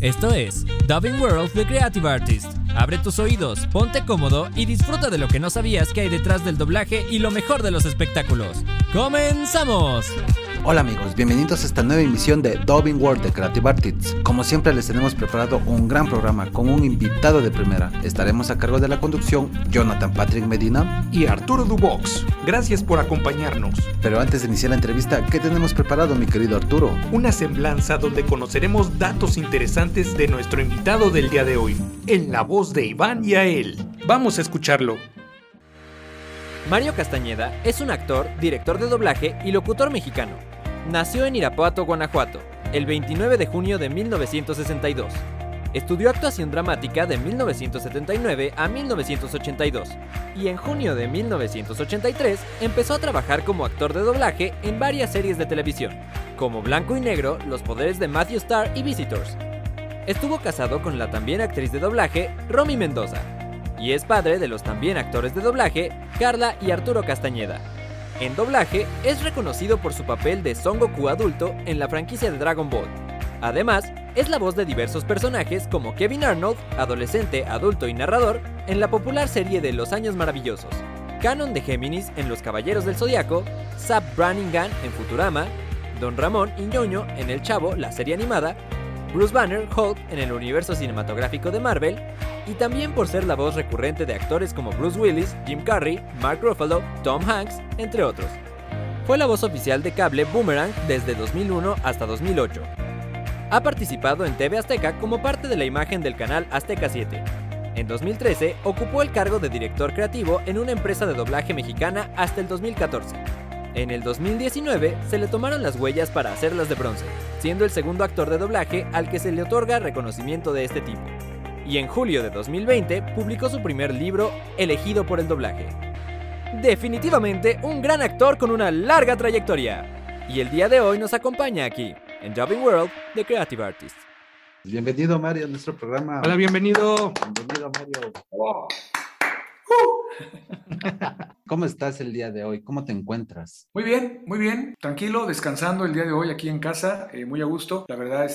Esto es Dubbing World de Creative Artists. Abre tus oídos, ponte cómodo y disfruta de lo que no sabías que hay detrás del doblaje y lo mejor de los espectáculos. ¡Comenzamos! Hola amigos, bienvenidos a esta nueva emisión de Dubbing World de Creative Artists. Como siempre les tenemos preparado un gran programa con un invitado de primera. Estaremos a cargo de la conducción Jonathan Patrick Medina y Arturo Dubox. Gracias por acompañarnos. Pero antes de iniciar la entrevista, ¿qué tenemos preparado, mi querido Arturo? Una semblanza donde conoceremos datos interesantes de nuestro invitado del día de hoy, en la voz de Iván y Yael. Vamos a escucharlo. Mario Castañeda es un actor, director de doblaje y locutor mexicano. Nació en Irapuato, Guanajuato, el 29 de junio de 1962. Estudió actuación dramática de 1979 a 1982 y en junio de 1983 empezó a trabajar como actor de doblaje en varias series de televisión, como Blanco y Negro, Los Poderes de Matthew Starr y Visitors. Estuvo casado con la también actriz de doblaje, Romy Mendoza, y es padre de los también actores de doblaje, Carla y Arturo Castañeda. En doblaje, es reconocido por su papel de Son Goku adulto en la franquicia de Dragon Ball. Además, es la voz de diversos personajes como Kevin Arnold, adolescente, adulto y narrador, en la popular serie de Los Años Maravillosos, Canon de Géminis en Los Caballeros del Zodiaco, Zap Brannigan en Futurama, Don Ramón y Ñoño en El Chavo, la serie animada, Bruce Banner, Hulk en el universo cinematográfico de Marvel, y también por ser la voz recurrente de actores como Bruce Willis, Jim Carrey, Mark Ruffalo, Tom Hanks, entre otros. Fue la voz oficial de cable Boomerang desde 2001 hasta 2008. Ha participado en TV Azteca como parte de la imagen del canal Azteca 7. En 2013 ocupó el cargo de director creativo en una empresa de doblaje mexicana hasta el 2014. En el 2019 se le tomaron las huellas para hacerlas de bronce, siendo el segundo actor de doblaje al que se le otorga reconocimiento de este tipo. Y en julio de 2020 publicó su primer libro, Elegido por el Doblaje. Definitivamente un gran actor con una larga trayectoria. Y el día de hoy nos acompaña aquí, en Dubbing World de Creative Artists. Bienvenido Mario a nuestro programa. Hola, bienvenido. Bienvenido Mario. Oh. ¿Cómo estás el día de hoy? ¿Cómo te encuentras? Muy bien, tranquilo, descansando el día de hoy aquí en casa, muy a gusto, la verdad,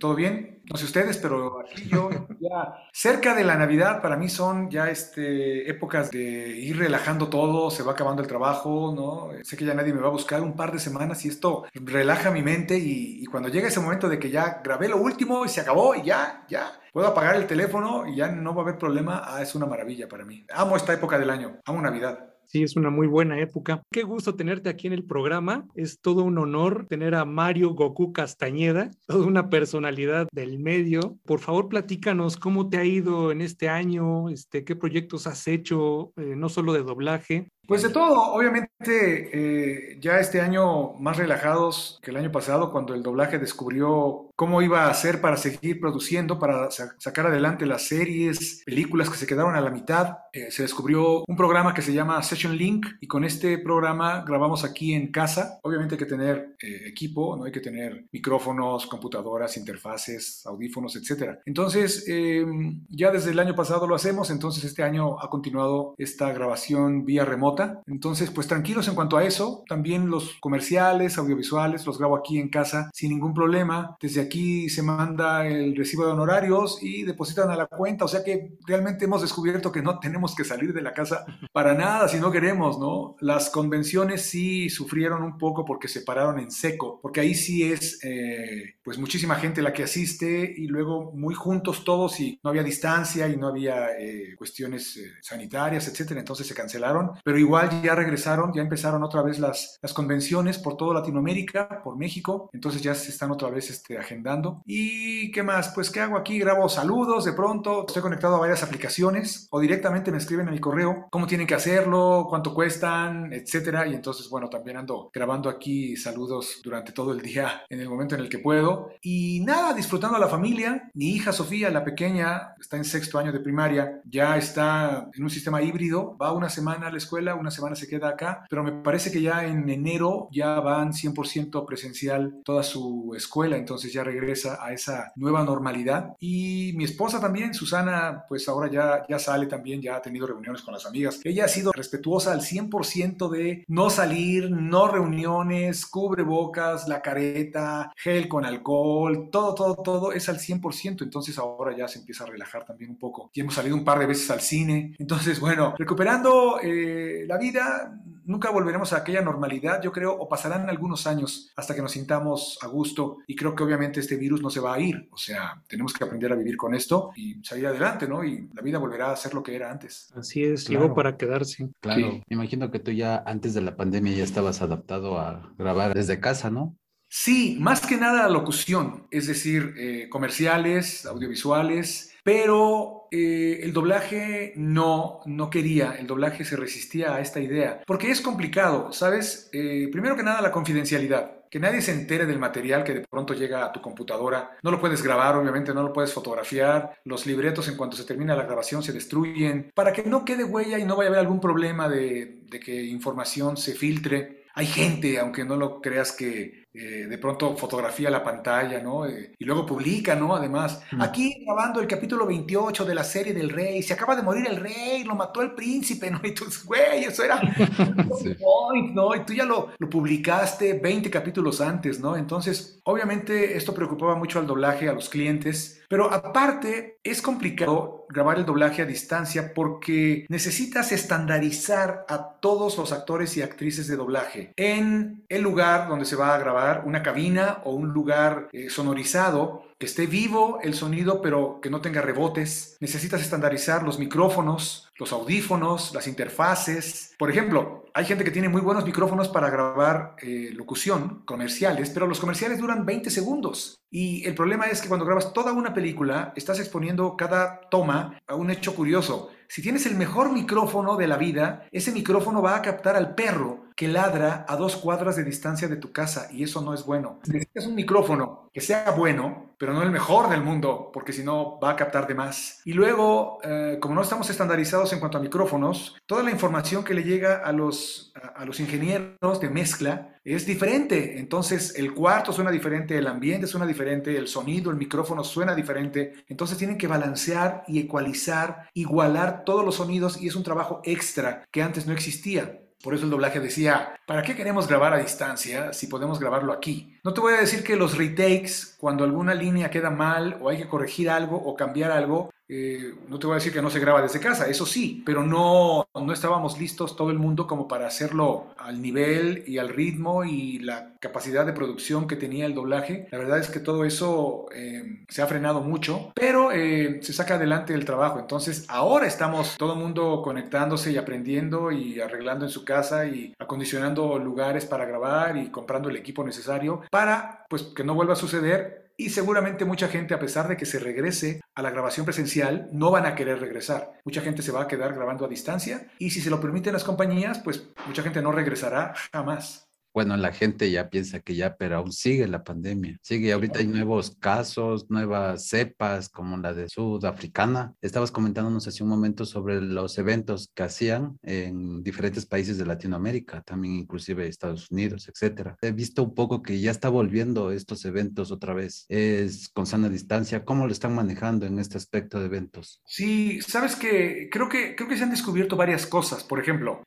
todo bien, no sé ustedes, pero aquí yo ya cerca de la Navidad para mí son ya épocas de ir relajando todo, se va acabando el trabajo, ¿no? Sé que ya nadie me va a buscar un par de semanas y esto relaja mi mente y cuando llega ese momento de que ya grabé lo último y se acabó y ya. Puedo apagar el teléfono y ya no va a haber problema. Ah, es una maravilla para mí. Amo esta época del año. Amo Navidad. Sí, es una muy buena época. Qué gusto tenerte aquí en el programa. Es todo un honor tener a Mario Goku Castañeda, toda una personalidad del medio. Por favor, platícanos cómo te ha ido en este año, qué proyectos has hecho, no solo de doblaje. Pues de todo, obviamente ya este año más relajados que el año pasado cuando el doblaje descubrió cómo iba a hacer para seguir produciendo, para sacar adelante las series, películas que se quedaron a la mitad. Se descubrió un programa que se llama Session Link y con este programa grabamos aquí en casa. Obviamente hay que tener equipo, ¿no? Hay que tener micrófonos, computadoras, interfaces, audífonos, etc. Entonces ya desde el año pasado lo hacemos, entonces este año ha continuado esta grabación vía remota. Entonces, pues tranquilos en cuanto a eso. También los comerciales, audiovisuales, los grabo aquí en casa sin ningún problema. Desde aquí se manda el recibo de honorarios y depositan a la cuenta. O sea que realmente hemos descubierto que no tenemos que salir de la casa para nada si no queremos, ¿no? Las convenciones sí sufrieron un poco porque se pararon en seco, porque ahí sí es pues muchísima gente la que asiste y luego muy juntos todos y no había distancia y no había cuestiones sanitarias, etcétera. Entonces se cancelaron, pero igual ya regresaron, ya empezaron otra vez las convenciones por toda Latinoamérica, por México, entonces ya se están otra vez agendando. ¿Y qué más? Pues ¿qué hago aquí? Grabo saludos, de pronto estoy conectado a varias aplicaciones o directamente me escriben a mi correo cómo tienen que hacerlo, cuánto cuestan, etcétera, y entonces bueno, también ando grabando aquí saludos durante todo el día en el momento en el que puedo y nada, disfrutando a la familia. Mi hija Sofía, la pequeña, está en sexto año de primaria, ya está en un sistema híbrido, va una semana a la escuela, fuera, una semana se queda acá, pero me parece que ya en enero ya van 100% presencial toda su escuela, entonces ya regresa a esa nueva normalidad. Y mi esposa también, Susana, pues ahora ya sale también, ya ha tenido reuniones con las amigas. Ella ha sido respetuosa al 100% de no salir, no reuniones, cubrebocas, la careta, gel con alcohol, todo es al 100%, entonces ahora ya se empieza a relajar también un poco. Ya hemos salido un par de veces al cine, entonces bueno, recuperando la vida. Nunca volveremos a aquella normalidad, yo creo, o pasarán algunos años hasta que nos sintamos a gusto, y creo que obviamente este virus no se va a ir, o sea, tenemos que aprender a vivir con esto y salir adelante, ¿no? Y la vida volverá a ser lo que era antes. Así es, claro. Llegó para quedarse. Claro, sí. Me imagino que tú ya antes de la pandemia ya estabas adaptado a grabar desde casa, ¿no? Sí, más que nada la locución, es decir, comerciales, audiovisuales, pero el doblaje no quería, el doblaje se resistía a esta idea, porque es complicado, ¿sabes? Primero que nada la confidencialidad. Que nadie se entere del material que de pronto llega a tu computadora. No lo puedes grabar, obviamente, no lo puedes fotografiar. Los libretos, en cuanto se termina la grabación, se destruyen. Para que no quede huella y no vaya a haber algún problema de que información se filtre. Hay gente, aunque no lo creas, que de pronto fotografía la pantalla, ¿no? Y luego publica, ¿no? Además, aquí grabando el capítulo 28 de la serie del rey, se acaba de morir el rey, lo mató el príncipe, ¿no? Y tú, güey, eso era sí. Point, ¿no? Y tú ya lo publicaste 20 capítulos antes, ¿no? Entonces, obviamente, esto preocupaba mucho al doblaje, a los clientes, pero aparte es complicado grabar el doblaje a distancia porque necesitas estandarizar a todos los actores y actrices de doblaje en el lugar donde se va a grabar, una cabina o un lugar sonorizado, que esté vivo el sonido pero que no tenga rebotes. Necesitas estandarizar los micrófonos, los audífonos, las interfaces. Por ejemplo, hay gente que tiene muy buenos micrófonos para grabar locución, comerciales, pero los comerciales duran 20 segundos. Y el problema es que cuando grabas toda una película, estás exponiendo cada toma a un hecho curioso. Si tienes el mejor micrófono de la vida, ese micrófono va a captar al perro que ladra a 2 cuadras de distancia de tu casa, y eso no es bueno. Necesitas un micrófono que sea bueno, pero no el mejor del mundo, porque si no va a captar de más. Y luego, como no estamos estandarizados en cuanto a micrófonos, toda la información que le llega a los ingenieros de mezcla es diferente, entonces el cuarto suena diferente, el ambiente suena diferente, el sonido, el micrófono suena diferente, entonces tienen que balancear y ecualizar, igualar todos los sonidos, y es un trabajo extra que antes no existía. Por eso el doblaje decía, ¿para qué queremos grabar a distancia si podemos grabarlo aquí? No te voy a decir que los retakes, cuando alguna línea queda mal o hay que corregir algo o cambiar algo, no te voy a decir que no se graba desde casa, eso sí, pero no estábamos listos todo el mundo como para hacerlo al nivel y al ritmo y la capacidad de producción que tenía el doblaje. La verdad es que todo eso se ha frenado mucho, pero se saca adelante el trabajo. Entonces ahora estamos todo el mundo conectándose y aprendiendo y arreglando en su casa y acondicionando lugares para grabar y comprando el equipo necesario para pues que no vuelva a suceder. Y seguramente mucha gente, a pesar de que se regrese a la grabación presencial, no van a querer regresar. Mucha gente se va a quedar grabando a distancia y si se lo permiten las compañías, pues mucha gente no regresará jamás. Bueno, la gente ya piensa que ya, pero aún sigue la pandemia. Sigue, ahorita hay nuevos casos, nuevas cepas, como la de sudafricana. Estabas comentándonos hace un momento sobre los eventos que hacían en diferentes países de Latinoamérica, también inclusive Estados Unidos, etcétera. He visto un poco que ya está volviendo estos eventos otra vez. Es con sana distancia. ¿Cómo lo están manejando en este aspecto de eventos? Sí, sabes que creo que se han descubierto varias cosas. Por ejemplo,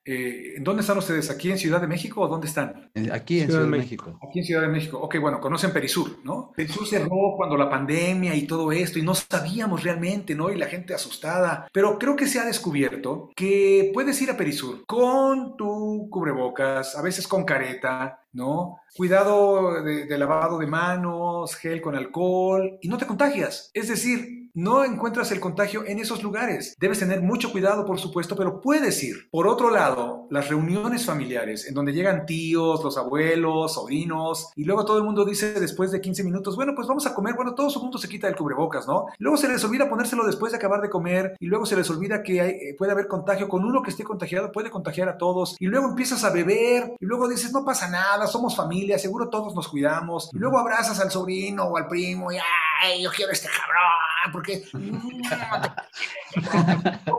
¿dónde están ustedes? ¿Aquí en Ciudad de México o dónde están? Aquí en Ciudad de México. Aquí en Ciudad de México. Ok, bueno, conocen Perisur, ¿no? Perisur cerró cuando la pandemia y todo esto, y no sabíamos realmente, ¿no? Y la gente asustada. Pero creo que se ha descubierto que puedes ir a Perisur con tu cubrebocas, a veces con careta, ¿no? Cuidado de lavado de manos, gel con alcohol, y no te contagias. Es decir, no encuentras el contagio en esos lugares. Debes tener mucho cuidado, por supuesto, pero puedes ir. Por otro lado, las reuniones familiares, en donde llegan tíos, los abuelos, sobrinos, y luego todo el mundo dice después de 15 minutos, bueno, pues vamos a comer. Bueno, todo su mundo se quita el cubrebocas, ¿no? Luego se les olvida ponérselo después de acabar de comer, y luego se les olvida que puede haber contagio. Con uno que esté contagiado puede contagiar a todos, y luego empiezas a beber, y luego dices, no pasa nada, somos familia, seguro todos nos cuidamos. Y luego abrazas al sobrino o al primo, y ¡ay, yo quiero este cabrón! Porque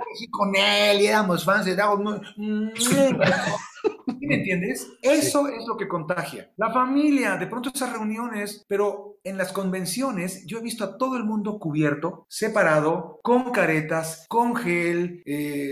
crecí con él y éramos fans de Dragon Ball. ¿Me entiendes? Eso sí. Es lo que contagia. La familia, de pronto esas reuniones, pero en las convenciones yo he visto a todo el mundo cubierto, separado, con caretas, con gel,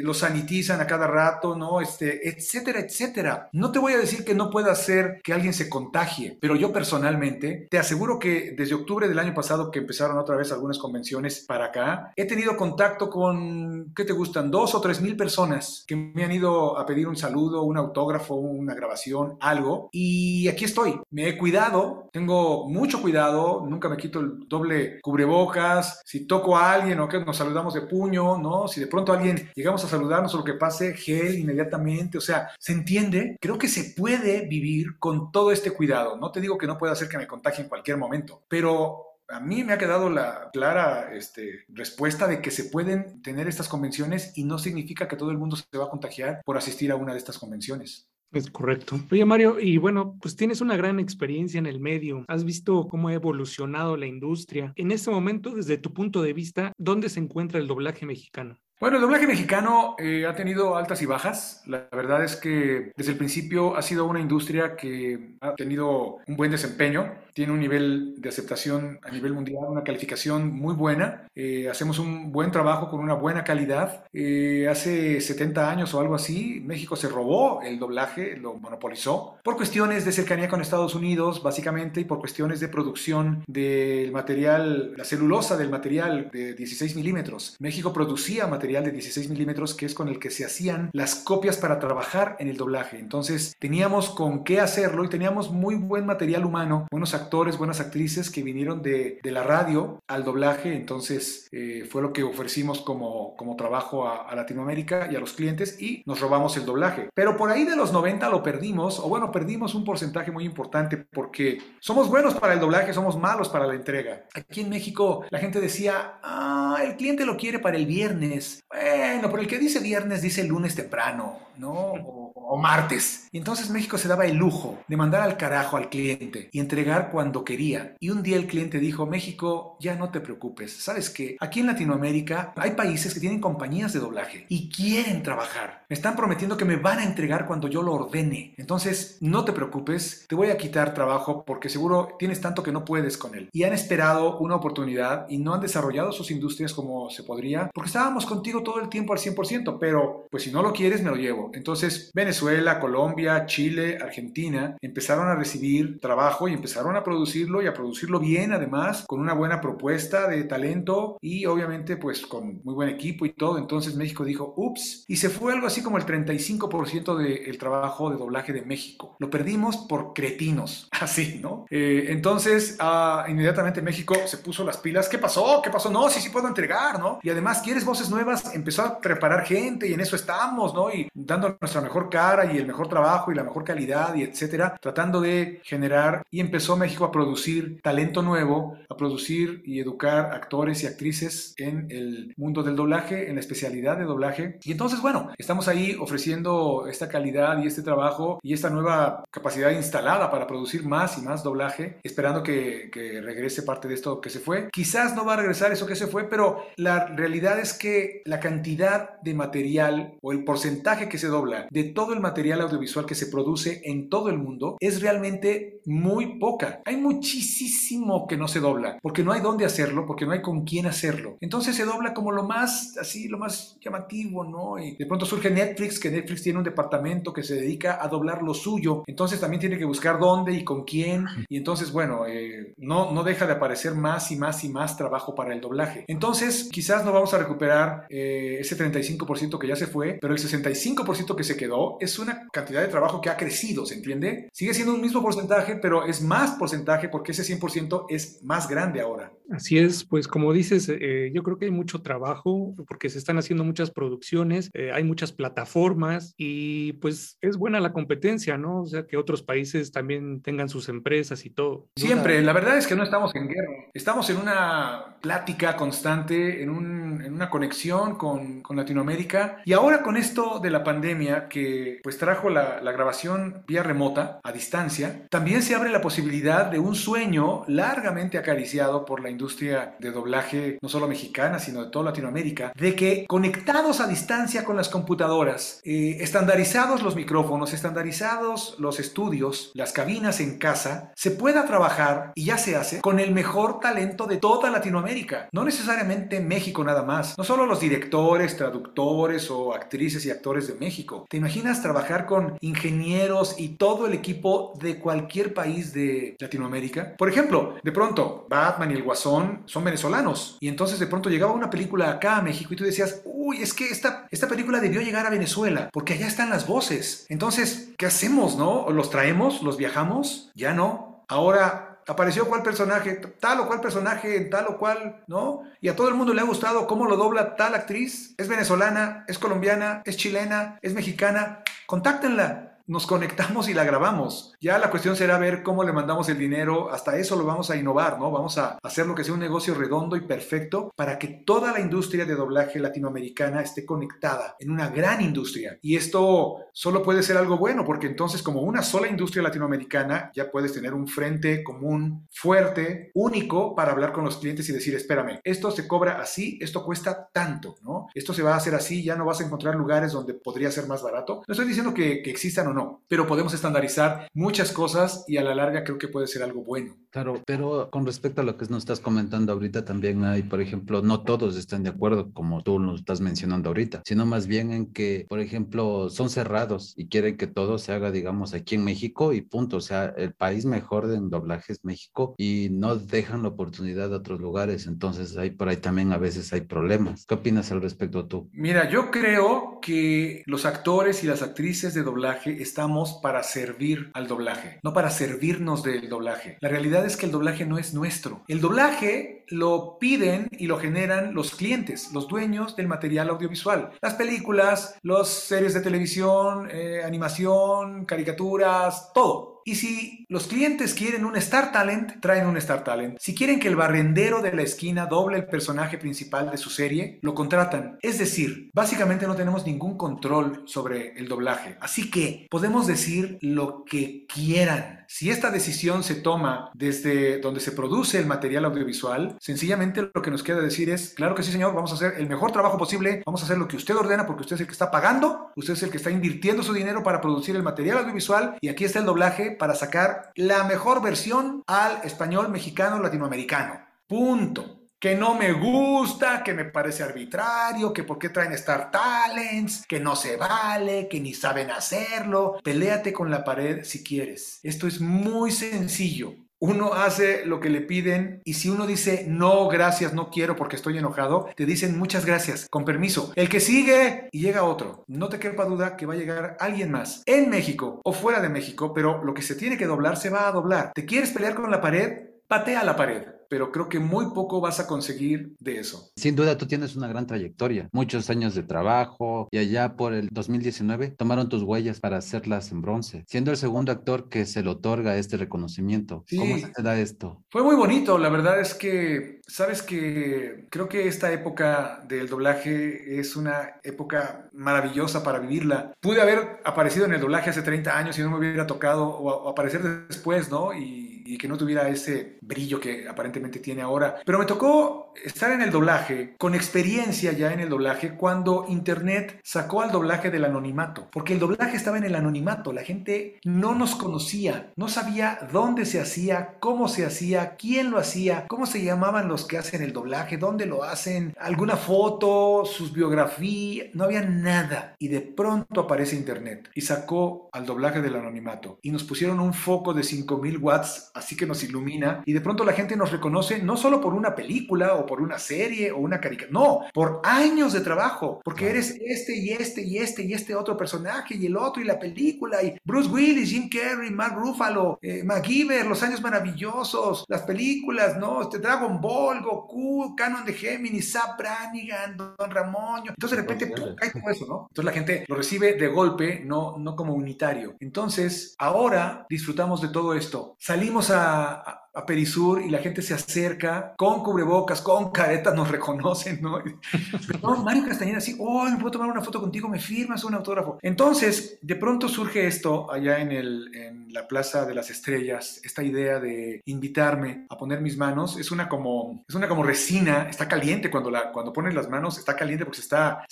lo sanitizan a cada rato, ¿no? Etcétera, etcétera. No te voy a decir que no pueda hacer que alguien se contagie, pero yo personalmente te aseguro que desde octubre del año pasado, que empezaron otra vez algunas convenciones para acá, he tenido contacto con, ¿qué te gustan? 2 o 3 mil personas que me han ido a pedir un saludo, un autógrafo, una grabación, algo, y aquí estoy. Me he cuidado, tengo mucho cuidado, nunca me quito el doble cubrebocas, si toco a alguien o que nos saludamos de puño, ¿no? Si de pronto alguien llegamos a saludarnos o lo que pase, gel inmediatamente, o sea, ¿se entiende? Creo que se puede vivir con todo este cuidado. No te digo que no pueda hacer que me contagie en cualquier momento, pero a mí me ha quedado la clara respuesta de que se pueden tener estas convenciones y no significa que todo el mundo se va a contagiar por asistir a una de estas convenciones. Es correcto. Oye, Mario, y bueno, pues tienes una gran experiencia en el medio. Has visto cómo ha evolucionado la industria. En este momento, desde tu punto de vista, ¿dónde se encuentra el doblaje mexicano? Bueno, el doblaje mexicano ha tenido altas y bajas. La verdad es que desde el principio ha sido una industria que ha tenido un buen desempeño, tiene un nivel de aceptación a nivel mundial, una calificación muy buena. Hacemos un buen trabajo con una buena calidad. Hace 70 años o algo así, México se robó el doblaje, lo monopolizó, por cuestiones de cercanía con Estados Unidos, básicamente, y por cuestiones de producción del material, la celulosa del material de 16 milímetros. México producía material de 16 milímetros, que es con el que se hacían las copias para trabajar en el doblaje. Entonces teníamos con qué hacerlo y teníamos muy buen material humano, buenos actores, buenas actrices que vinieron de la radio al doblaje. Entonces fue lo que ofrecimos como trabajo a Latinoamérica y a los clientes, y nos robamos el doblaje. Pero por ahí de los 90 lo perdimos, o bueno, perdimos un porcentaje muy importante, porque somos buenos para el doblaje, somos malos para la entrega. Aquí en México la gente decía, el cliente lo quiere para el viernes. Bueno, pero el que dice viernes dice lunes temprano, ¿no? O martes. Y entonces México se daba el lujo de mandar al carajo al cliente y entregar cuando quería. Y un día el cliente dijo, México, ya no te preocupes. ¿Sabes qué? Aquí en Latinoamérica hay países que tienen compañías de doblaje y quieren trabajar. Me están prometiendo que me van a entregar cuando yo lo ordene. Entonces, no te preocupes, te voy a quitar trabajo porque seguro tienes tanto que no puedes con él. Y han esperado una oportunidad y no han desarrollado sus industrias como se podría, porque estábamos contigo todo el tiempo al 100%, pero pues si no lo quieres, me lo llevo. Entonces, Venezuela, Colombia, Chile, Argentina empezaron a recibir trabajo y empezaron a producirlo, y a producirlo bien, además, con una buena propuesta de talento y obviamente pues con muy buen equipo y todo. Entonces México dijo, ups, y se fue algo así como el 35% del trabajo de doblaje de México. Lo perdimos por cretinos, así, ¿no? Entonces inmediatamente México se puso las pilas. ¿Qué pasó? ¿Qué pasó? No, sí, sí puedo entregar, ¿no? Y además, ¿quieres voces nuevas? Empezó a preparar gente y en eso estamos, ¿no? Y dando nuestra mejor cara y el mejor trabajo y la mejor calidad y etcétera, tratando de generar, y empezó México a producir talento nuevo, a producir y educar actores y actrices en el mundo del doblaje, en la especialidad de doblaje. Y entonces, bueno, estamos ahí ofreciendo esta calidad y este trabajo y esta nueva capacidad instalada para producir más y más doblaje, esperando que regrese parte de esto que se fue. Quizás no va a regresar eso que se fue, pero la realidad es que la cantidad de material o el porcentaje que se dobla de todo el material audiovisual que se produce en todo el mundo es realmente muy poca. Hay muchísimo que no se dobla, porque no hay dónde hacerlo, porque no hay con quién hacerlo. Entonces se dobla como lo más, así, lo más llamativo, ¿no? Y de pronto surge Netflix, que Netflix tiene un departamento que se dedica a doblar lo suyo. Entonces también tiene que buscar dónde y con quién. Y entonces, bueno, no deja de aparecer más y más y más trabajo para el doblaje. Entonces, quizás no vamos a recuperar ese 35% que ya se fue, pero el 65% que se quedó es una cantidad de trabajo que ha crecido, ¿se entiende? Sigue siendo un mismo porcentaje, pero es más porcentaje porque ese 100% es más grande ahora. Así es, pues como dices, yo creo que hay mucho trabajo porque se están haciendo muchas producciones, hay muchas plataformas y pues es buena la competencia, ¿no? O sea, que otros países también tengan sus empresas y todo. Siempre, la verdad es que no estamos en guerra, estamos en una plática constante, en un una conexión con Latinoamérica. Y ahora con esto de la pandemia, que pues trajo la grabación vía remota, a distancia, también se abre la posibilidad de un sueño largamente acariciado por la industria de doblaje, no solo mexicana, sino de toda Latinoamérica, de que conectados a distancia con las computadoras, estandarizados los micrófonos, estandarizados los estudios, las cabinas en casa, se pueda trabajar, y ya se hace, con el mejor talento de toda Latinoamérica, no necesariamente México nada más, no solo los directores, traductores o actrices y actores de México. ¿Te imaginas trabajar con ingenieros y todo el equipo de cualquier país de Latinoamérica? Por ejemplo, de pronto Batman y el Guasón son venezolanos, y entonces de pronto llegaba una película acá a México y tú decías, uy, es que esta película debió llegar a Venezuela, porque allá están las voces. Entonces, ¿qué hacemos, no? ¿Los traemos? ¿Los viajamos? Ya no. Ahora apareció cuál personaje, tal o cual personaje, tal o cual, ¿no? Y a todo el mundo le ha gustado cómo lo dobla tal actriz. Es venezolana, es colombiana, es chilena, es mexicana. Contáctenla. Nos conectamos y la grabamos. Ya la cuestión será ver cómo le mandamos el dinero. Hasta eso lo vamos a innovar, ¿no? Vamos a hacer lo que sea un negocio redondo y perfecto para que toda la industria de doblaje latinoamericana esté conectada en una gran industria. Y esto solo puede ser algo bueno, porque entonces, como una sola industria latinoamericana, ya puedes tener un frente común, fuerte, único, para hablar con los clientes y decir, espérame, esto se cobra así, esto cuesta tanto, ¿no? Esto se va a hacer así, ya no vas a encontrar lugares donde podría ser más barato. No estoy diciendo que existan o no, pero podemos estandarizar muchas cosas y a la larga creo que puede ser algo bueno. Claro, pero con respecto a lo que nos estás comentando ahorita, también hay, por ejemplo, no todos están de acuerdo como tú nos estás mencionando ahorita, sino más bien en que, por ejemplo, son cerrados y quieren que todo se haga, digamos, aquí en México y punto. O sea, el país mejor en doblaje es México y no dejan la oportunidad a otros lugares. Entonces, hay por ahí también a veces hay problemas. ¿Qué opinas al respecto tú? Mira, yo creo que los actores y las actrices de doblaje estamos para servir al doblaje, no para servirnos del doblaje. La realidad es que el doblaje no es nuestro. El doblaje lo piden y lo generan los clientes, los dueños del material audiovisual. Las películas, las series de televisión, animación, caricaturas, todo. Y si los clientes quieren un Star Talent, traen un Star Talent. Si quieren que el barrendero de la esquina doble el personaje principal de su serie, lo contratan. Es decir, básicamente no tenemos ningún control sobre el doblaje. Así que podemos decir lo que quieran. Si esta decisión se toma desde donde se produce el material audiovisual, sencillamente lo que nos queda decir es, claro que sí, señor, vamos a hacer el mejor trabajo posible, vamos a hacer lo que usted ordena porque usted es el que está pagando, usted es el que está invirtiendo su dinero para producir el material audiovisual y aquí está el doblaje para sacar la mejor versión al español mexicano latinoamericano. Punto. Que no me gusta, que me parece arbitrario, que por qué traen Star Talents, que no se vale, que ni saben hacerlo. Peléate con la pared si quieres. Esto es muy sencillo. Uno hace lo que le piden y si uno dice no, gracias, no quiero porque estoy enojado, te dicen muchas gracias, con permiso, el que sigue, y llega otro. No te quepa duda que va a llegar alguien más en México o fuera de México, pero lo que se tiene que doblar se va a doblar. ¿Te quieres pelear con la pared? Patea la pared. Pero creo que muy poco vas a conseguir de eso. Sin duda, tú tienes una gran trayectoria, muchos años de trabajo, y allá por el 2019 tomaron tus huellas para hacerlas en bronce, siendo el segundo actor que se le otorga este reconocimiento. Sí. ¿Cómo se te da esto? Fue muy bonito, la verdad es que, sabes que creo que esta época del doblaje es una época maravillosa para vivirla. Pude haber aparecido en el doblaje hace 30 años y no me hubiera tocado, o aparecer después, ¿no? Y que no tuviera ese brillo que aparentemente tiene ahora. Pero me tocó estar en el doblaje, con experiencia ya en el doblaje, cuando Internet sacó al doblaje del anonimato. Porque el doblaje estaba en el anonimato, la gente no nos conocía, no sabía dónde se hacía, cómo se hacía, quién lo hacía, cómo se llamaban los que hacen el doblaje, dónde lo hacen, alguna foto, sus biografías, no había nada. Y de pronto aparece Internet y sacó al doblaje del anonimato. Y nos pusieron un foco de 5000 watts, así que nos ilumina, y de pronto la gente nos reconoce no solo por una película o por una serie o una caricatura, no, por años de trabajo, porque eres este otro personaje y el otro y la película, y Bruce Willis, Jim Carrey, Mark Ruffalo, MacGyver, Los Años Maravillosos, las películas, ¿no? Dragon Ball, Goku, Canon de Géminis, Zap Brannigan, Don Ramón. Entonces de repente cae todo eso, ¿no? Entonces la gente lo recibe de golpe, no como unitario. Entonces ahora disfrutamos de todo esto, salimos Llegamos a Perisur y la gente se acerca con cubrebocas, con caretas, nos reconocen, ¿no? Perdón, Mario Castañeda, sí, oh, me puedo tomar una foto contigo, me firmas un autógrafo. Entonces, de pronto surge esto allá en la Plaza de las Estrellas, esta idea de invitarme a poner mis manos. Es una como resina, está caliente cuando pones las manos, está caliente porque se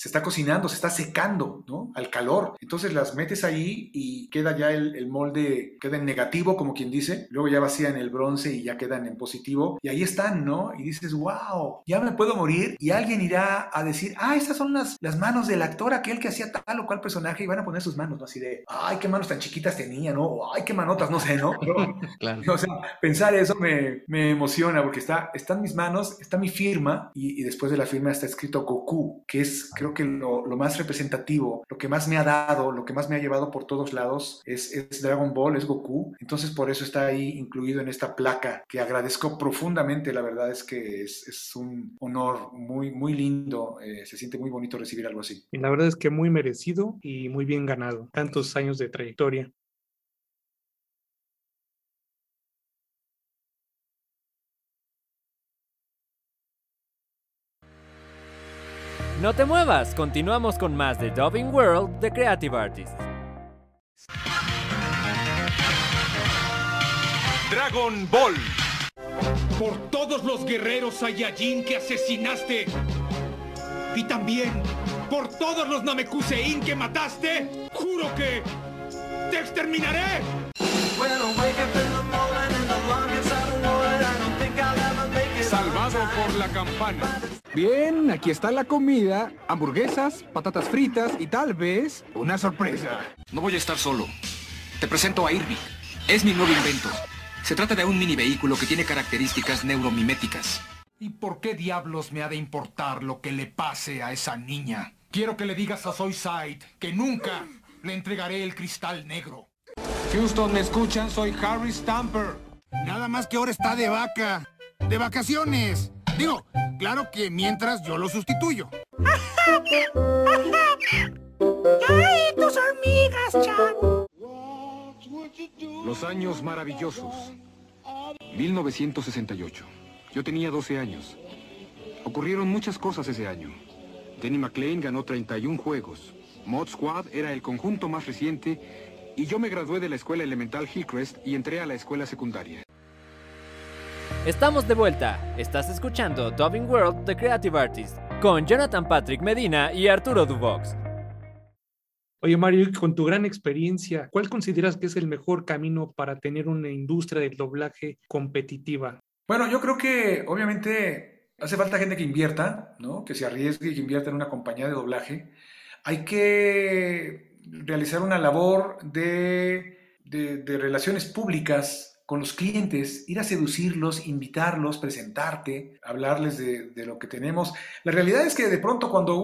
está cocinando, se está secando, ¿no? Al calor. Entonces las metes ahí y queda ya el molde, queda en negativo, como quien dice, luego ya vacían el bronce y ya quedan en positivo, y ahí están, ¿no? Y dices, wow, ya me puedo morir, y alguien irá a decir, ah, estas son las manos del actor aquel que hacía tal o cual personaje, y van a poner sus manos, ¿no? Así de, ay, qué manos tan chiquitas tenía, ¿no? O, ay, qué manotas, no sé, ¿no? Pero, claro. O sea, pensar eso me emociona, porque están mis manos, está mi firma, y después de la firma está escrito Goku, que es, creo que lo más representativo, lo que más me ha dado, lo que más me ha llevado por todos lados, es Dragon Ball, es Goku, entonces por eso está ahí incluido en esta placa, que agradezco profundamente. La verdad es que es un honor muy, muy lindo, se siente muy bonito recibir algo así. Y la verdad es que muy merecido y muy bien ganado, tantos años de trayectoria. No te muevas, continuamos con más de Dubbing World de Creative Artists. Dragon Ball. Por todos los guerreros Saiyajin que asesinaste. Y también por todos los Namekusein que mataste. Juro que te exterminaré. Salvado por la campana. Bien, aquí está la comida. Hamburguesas, patatas fritas y tal vez una sorpresa. No voy a estar solo. Te presento a Irving. Es mi nuevo invento. Se trata de un mini vehículo que tiene características neuromiméticas. ¿Y por qué diablos me ha de importar lo que le pase a esa niña? Quiero que le digas a Zoyside que nunca le entregaré el cristal negro. Houston, ¿me escuchan? Soy Harry Stamper. Nada más que ahora está de vaca. De vacaciones. Digo, claro que mientras yo lo sustituyo. ¡Ay, tus hormigas, Chan! Los Años Maravillosos, 1968. Yo tenía 12 años. Ocurrieron muchas cosas ese año. Danny McLean ganó 31 juegos. Mod Squad era el conjunto más reciente y yo me gradué de la escuela elemental Hillcrest y entré a la escuela secundaria. Estamos de vuelta. Estás escuchando Dubbing World The Creative Artist con Jonathan Patrick Medina y Arturo Dubox. Oye, Mario, con tu gran experiencia, ¿cuál consideras que es el mejor camino para tener una industria del doblaje competitiva? Bueno, yo creo que obviamente hace falta gente que invierta, ¿no? Que se arriesgue y que invierta en una compañía de doblaje. Hay que realizar una labor de relaciones públicas con los clientes, ir a seducirlos, invitarlos, presentarte, hablarles de lo que tenemos. La realidad es que de pronto cuando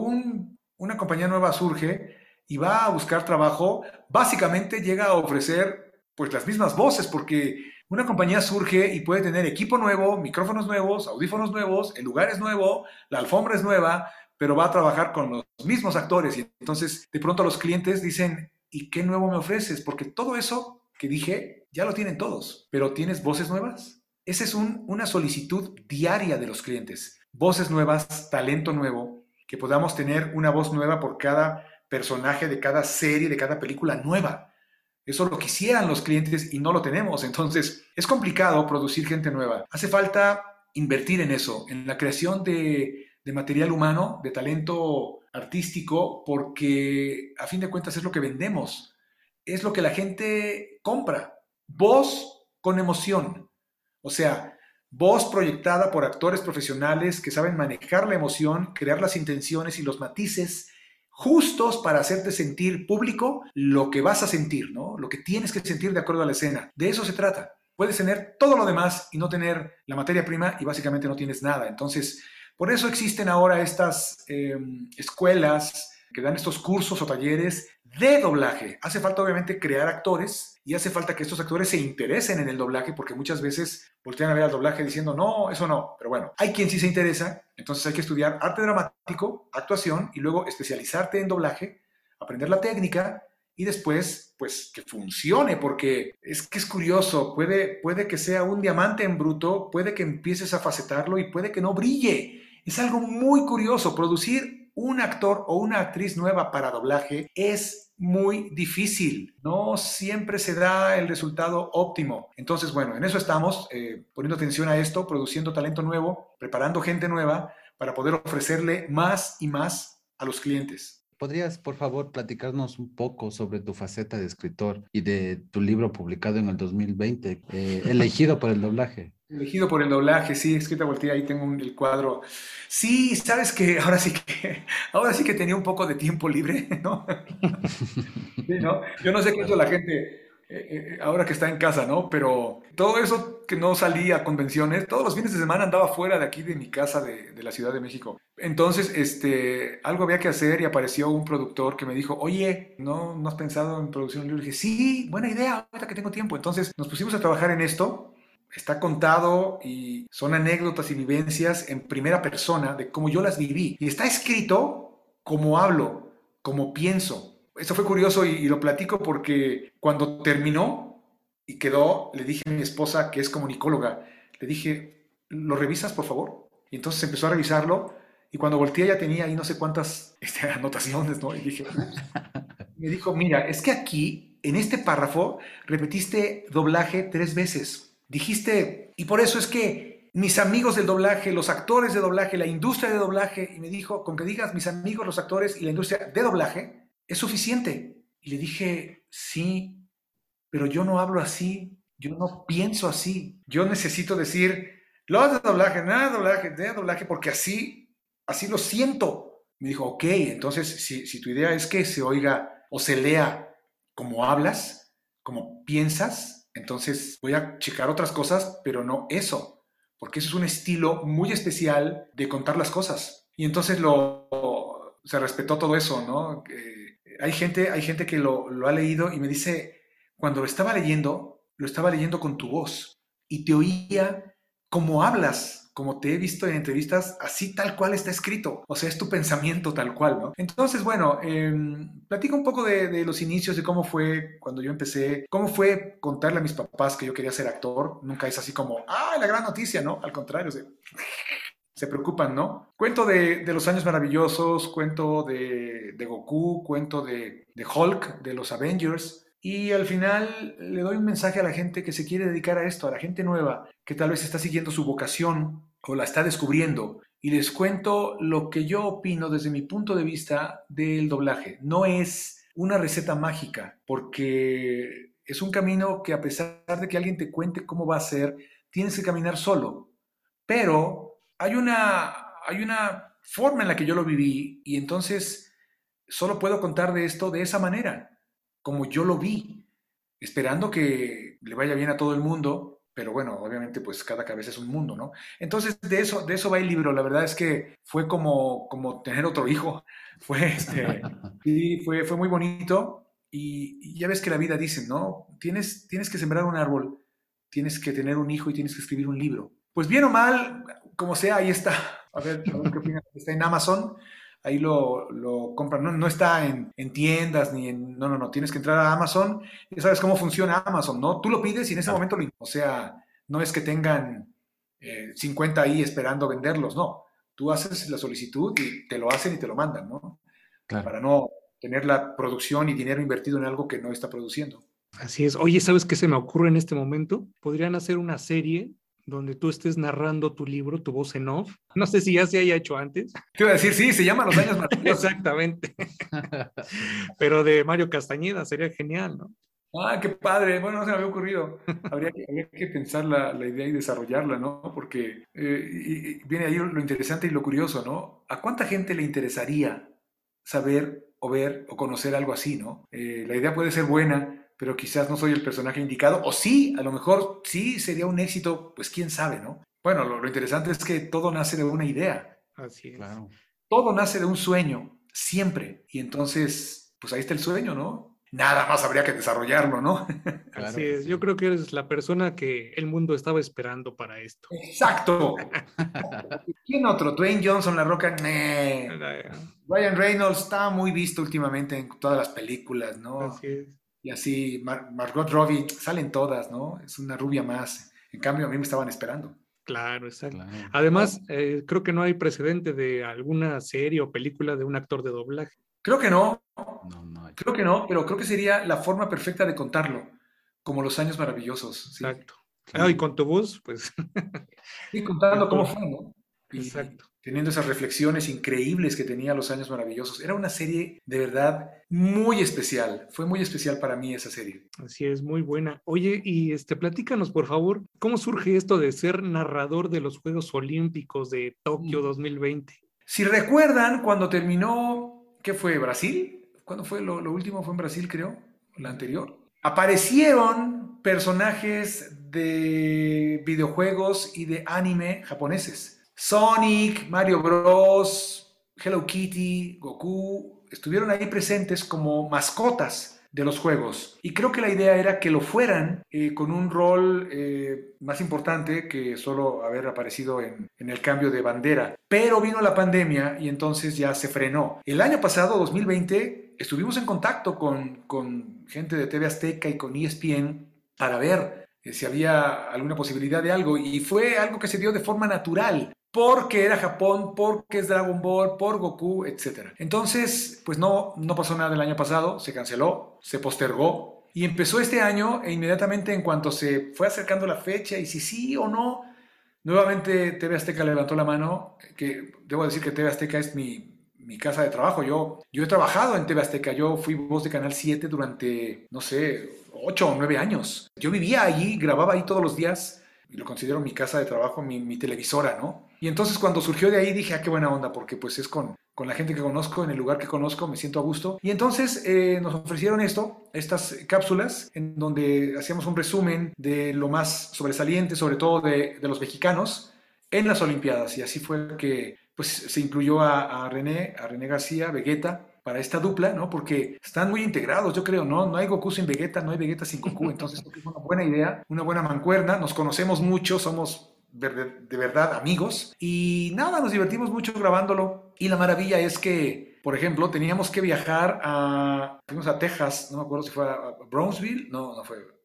una compañía nueva surge y va a buscar trabajo, básicamente llega a ofrecer pues las mismas voces, porque una compañía surge y puede tener equipo nuevo, micrófonos nuevos, audífonos nuevos, el lugar es nuevo, la alfombra es nueva, pero va a trabajar con los mismos actores. Y entonces, de pronto los clientes dicen, ¿y qué nuevo me ofreces? Porque todo eso que dije, ya lo tienen todos, pero ¿tienes voces nuevas? Esa es una solicitud diaria de los clientes. Voces nuevas, talento nuevo, que podamos tener una voz nueva por cada personaje de cada serie, de cada película nueva. Eso lo quisieran los clientes y no lo tenemos. Entonces, es complicado producir gente nueva. Hace falta invertir en eso, en la creación de material humano, de talento artístico, porque a fin de cuentas es lo que vendemos, es lo que la gente compra. Voz con emoción. O sea, voz proyectada por actores profesionales que saben manejar la emoción, crear las intenciones y los matices justos para hacerte sentir público lo que vas a sentir, ¿no? Lo que tienes que sentir de acuerdo a la escena. De eso se trata. Puedes tener todo lo demás y no tener la materia prima y básicamente no tienes nada. Entonces, por eso existen ahora estas escuelas que dan estos cursos o talleres de doblaje. Hace falta obviamente crear actores y hace falta que estos actores se interesen en el doblaje, porque muchas veces voltean a ver al doblaje diciendo no, eso no, pero bueno, hay quien sí se interesa. Entonces hay que estudiar arte dramático, actuación y luego especializarte en doblaje, aprender la técnica y después, pues, que funcione, porque es que es curioso, puede que sea un diamante en bruto, puede que empieces a facetarlo y puede que no brille. Es algo muy curioso. Producir un actor o una actriz nueva para doblaje es muy difícil. No siempre se da el resultado óptimo. Entonces, bueno, en eso estamos, poniendo atención a esto, produciendo talento nuevo, preparando gente nueva para poder ofrecerle más y más a los clientes. ¿Podrías, por favor, platicarnos un poco sobre tu faceta de escritor y de tu libro publicado en el 2020, Elegido por el Doblaje? Elegido por el Doblaje, sí, escrita volteada, ahí tengo el cuadro. Sí, sabes que ahora sí que tenía un poco de tiempo libre, ¿no? Sí, ¿no? Yo no sé qué hizo la gente ahora que está en casa, ¿no? Pero todo eso que no salía a convenciones, todos los fines de semana andaba fuera de aquí, de mi casa, de la Ciudad de México. Entonces, algo había que hacer y apareció un productor que me dijo, oye, ¿no has pensado en producir un libro? Y dije, sí, buena idea, ahorita que tengo tiempo. Entonces, nos pusimos a trabajar en esto. Está contado y son anécdotas y vivencias en primera persona de cómo yo las viví. Y está escrito cómo hablo, cómo pienso. Eso fue curioso y lo platico porque cuando terminó y quedó, le dije a mi esposa, que es comunicóloga, le dije, ¿lo revisas, por favor? Y entonces empezó a revisarlo. Y cuando volteé ya tenía ahí no sé cuántas anotaciones, ¿no? Y dije, me dijo, mira, es que aquí, en este párrafo, repetiste doblaje 3 veces. Dijiste, y por eso es que mis amigos del doblaje, los actores de doblaje, la industria de doblaje, y me dijo, con que digas mis amigos, los actores y la industria de doblaje, es suficiente. Y le dije, sí, pero yo no hablo así, yo no pienso así. Yo necesito decir, los de doblaje, nada de doblaje, de doblaje, porque así lo siento. Me dijo, ok, entonces si tu idea es que se oiga o se lea como hablas, como piensas, entonces voy a checar otras cosas, pero no eso, porque eso es un estilo muy especial de contar las cosas. Y entonces se respetó todo eso, ¿no? Hay gente que lo ha leído y me dice, cuando lo estaba leyendo con tu voz y te oía como hablas, como te he visto en entrevistas, así tal cual está escrito. O sea, es tu pensamiento tal cual, ¿no? Entonces, bueno, platico un poco de los inicios, de cómo fue cuando yo empecé, cómo fue contarle a mis papás que yo quería ser actor. Nunca es así como, ¡ah, la gran noticia!, ¿no? Al contrario, se preocupan, ¿no? Cuento de Los Años Maravillosos, cuento de Goku, cuento de Hulk, de los Avengers. Y al final le doy un mensaje a la gente que se quiere dedicar a esto, a la gente nueva, que tal vez está siguiendo su vocación o la está descubriendo. Y les cuento lo que yo opino desde mi punto de vista del doblaje. No es una receta mágica, porque es un camino que a pesar de que alguien te cuente cómo va a ser, tienes que caminar solo. Pero hay una forma en la que yo lo viví y entonces solo puedo contar de esto de esa manera, como yo lo vi, esperando que le vaya bien a todo el mundo, pero bueno, obviamente pues cada cabeza es un mundo, ¿no? Entonces de eso va el libro. La verdad es que fue como tener otro hijo, fue muy bonito y ya ves que la vida dice, ¿no? Tienes que sembrar un árbol, tienes que tener un hijo y tienes que escribir un libro. Pues bien o mal, como sea, ahí está. A ver qué opinas, está en Amazon. Ahí lo compran, no está en tiendas, ni en... No, tienes que entrar a Amazon, ya sabes cómo funciona Amazon, ¿no? Tú lo pides y en ese momento o sea, no es que tengan 50 ahí esperando venderlos, no. Tú haces la solicitud y te lo hacen y te lo mandan, ¿no? Claro. Para no tener la producción y dinero invertido en algo que no está produciendo. Así es. Oye, ¿sabes qué se me ocurre en este momento? Podrían hacer una serie donde tú estés narrando tu libro, tu voz en off. No sé si ya se haya hecho antes. Te iba a decir, sí, se llama Los Años Maravillosos. Exactamente. Pero de Mario Castañeda, sería genial, ¿no? Ah, qué padre. Bueno, no se me había ocurrido. Habría que pensar la idea y desarrollarla, ¿no? Porque viene ahí lo interesante y lo curioso, ¿no? ¿A cuánta gente le interesaría saber o ver o conocer algo así, ¿no? La idea puede ser buena, pero quizás no soy el personaje indicado, o sí, a lo mejor sí sería un éxito, pues quién sabe, ¿no? Bueno, lo interesante es que todo nace de una idea. Así es. Claro. Todo nace de un sueño, siempre. Y entonces, pues ahí está el sueño, ¿no? nada más habría que desarrollarlo, ¿no? Claro. Así es, yo creo que eres la persona que el mundo estaba esperando para esto. ¡Exacto! ¿Quién otro? Dwayne Johnson, La Roca, Ryan Reynolds está muy visto últimamente en todas las películas, ¿no? Así es. Y así, Margot Robbie, salen todas, ¿no? Es una rubia más. En cambio, a mí me estaban esperando. Claro, exacto. Claro. Además, creo que no hay precedente de alguna serie o película de un actor de doblaje. Creo que no. Creo que no, pero creo que sería la forma perfecta de contarlo, como Los Años Maravillosos. ¿Sí? Exacto. Claro, y con tu voz, pues. Y contando cómo fue, ¿no? Exacto. Y teniendo esas reflexiones increíbles que tenía Los Años Maravillosos. Era una serie de verdad muy especial. Fue muy especial para mí esa serie. Así es, muy buena. Oye, y platícanos, por favor, ¿cómo surge esto de ser narrador de los Juegos Olímpicos de Tokio 2020? Si recuerdan, cuando terminó, ¿qué fue? ¿Brasil? ¿Cuándo fue? Lo último fue en Brasil, creo, la anterior. Aparecieron personajes de videojuegos y de anime japoneses. Sonic, Mario Bros, Hello Kitty, Goku, estuvieron ahí presentes como mascotas de los juegos. Y creo que la idea era que lo fueran con un rol más importante que solo haber aparecido en el cambio de bandera. Pero vino la pandemia y entonces ya se frenó. El año pasado, 2020, estuvimos en contacto con gente de TV Azteca y con ESPN para ver si había alguna posibilidad de algo. Y fue algo que se dio de forma natural. Porque era Japón, porque es Dragon Ball, por Goku, etc. Entonces, pues no pasó nada el año pasado, se canceló, se postergó y empezó este año e inmediatamente en cuanto se fue acercando la fecha y si sí o no, nuevamente TV Azteca levantó la mano, que debo decir que TV Azteca es mi casa de trabajo. Yo he trabajado en TV Azteca, yo fui voz de Canal 7 durante, no sé, 8 o 9 años. Yo vivía allí, grababa ahí todos los días y lo considero mi casa de trabajo, mi televisora, ¿no? Y entonces cuando surgió de ahí dije, ah, qué buena onda, porque pues es con la gente que conozco, en el lugar que conozco, me siento a gusto. Y entonces nos ofrecieron estas cápsulas, en donde hacíamos un resumen de lo más sobresaliente, sobre todo de los mexicanos, en las Olimpiadas. Y así fue que pues, se incluyó a René García, Vegeta, para esta dupla, ¿no? Porque están muy integrados, yo creo, ¿no? No hay Goku sin Vegeta, no hay Vegeta sin Goku. Entonces es una buena idea, una buena mancuerna, nos conocemos mucho, somos de verdad amigos y nada, nos divertimos mucho grabándolo y la maravilla es que, por ejemplo, teníamos que viajar fuimos a Texas, no me acuerdo si fue a Brownsville, no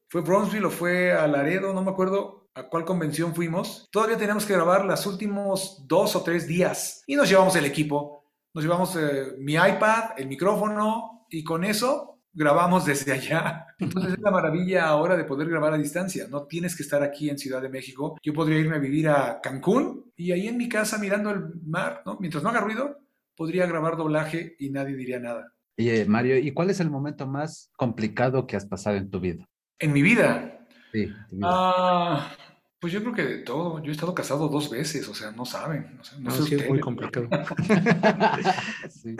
fue Brownsville o fue a Laredo, no me acuerdo a cuál convención fuimos, todavía teníamos que grabar los últimos 2 o 3 días y nos llevamos el equipo, nos llevamos mi iPad, el micrófono y con eso grabamos desde allá. Entonces es la maravilla ahora de poder grabar a distancia. No tienes que estar aquí en Ciudad de México. Yo podría irme a vivir a Cancún y ahí en mi casa mirando el mar, ¿no? Mientras no haga ruido, podría grabar doblaje y nadie diría nada. Y Mario, ¿y cuál es el momento más complicado que has pasado en tu vida? ¿En mi vida? Sí, tu vida. Pues yo creo que de todo. Yo he estado casado 2 veces, o sea, no saben. O sea, no sé sí es muy complicado. Sí.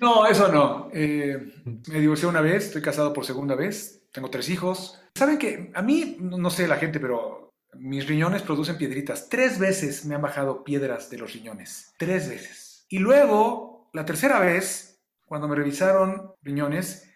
No, eso no. Me divorcié una vez, estoy casado por segunda vez, tengo 3 hijos. ¿Saben qué? A mí, no sé la gente, pero mis riñones producen piedritas. 3 veces me han bajado piedras de los riñones. 3 veces. Y luego, la tercera vez, cuando me revisaron riñones,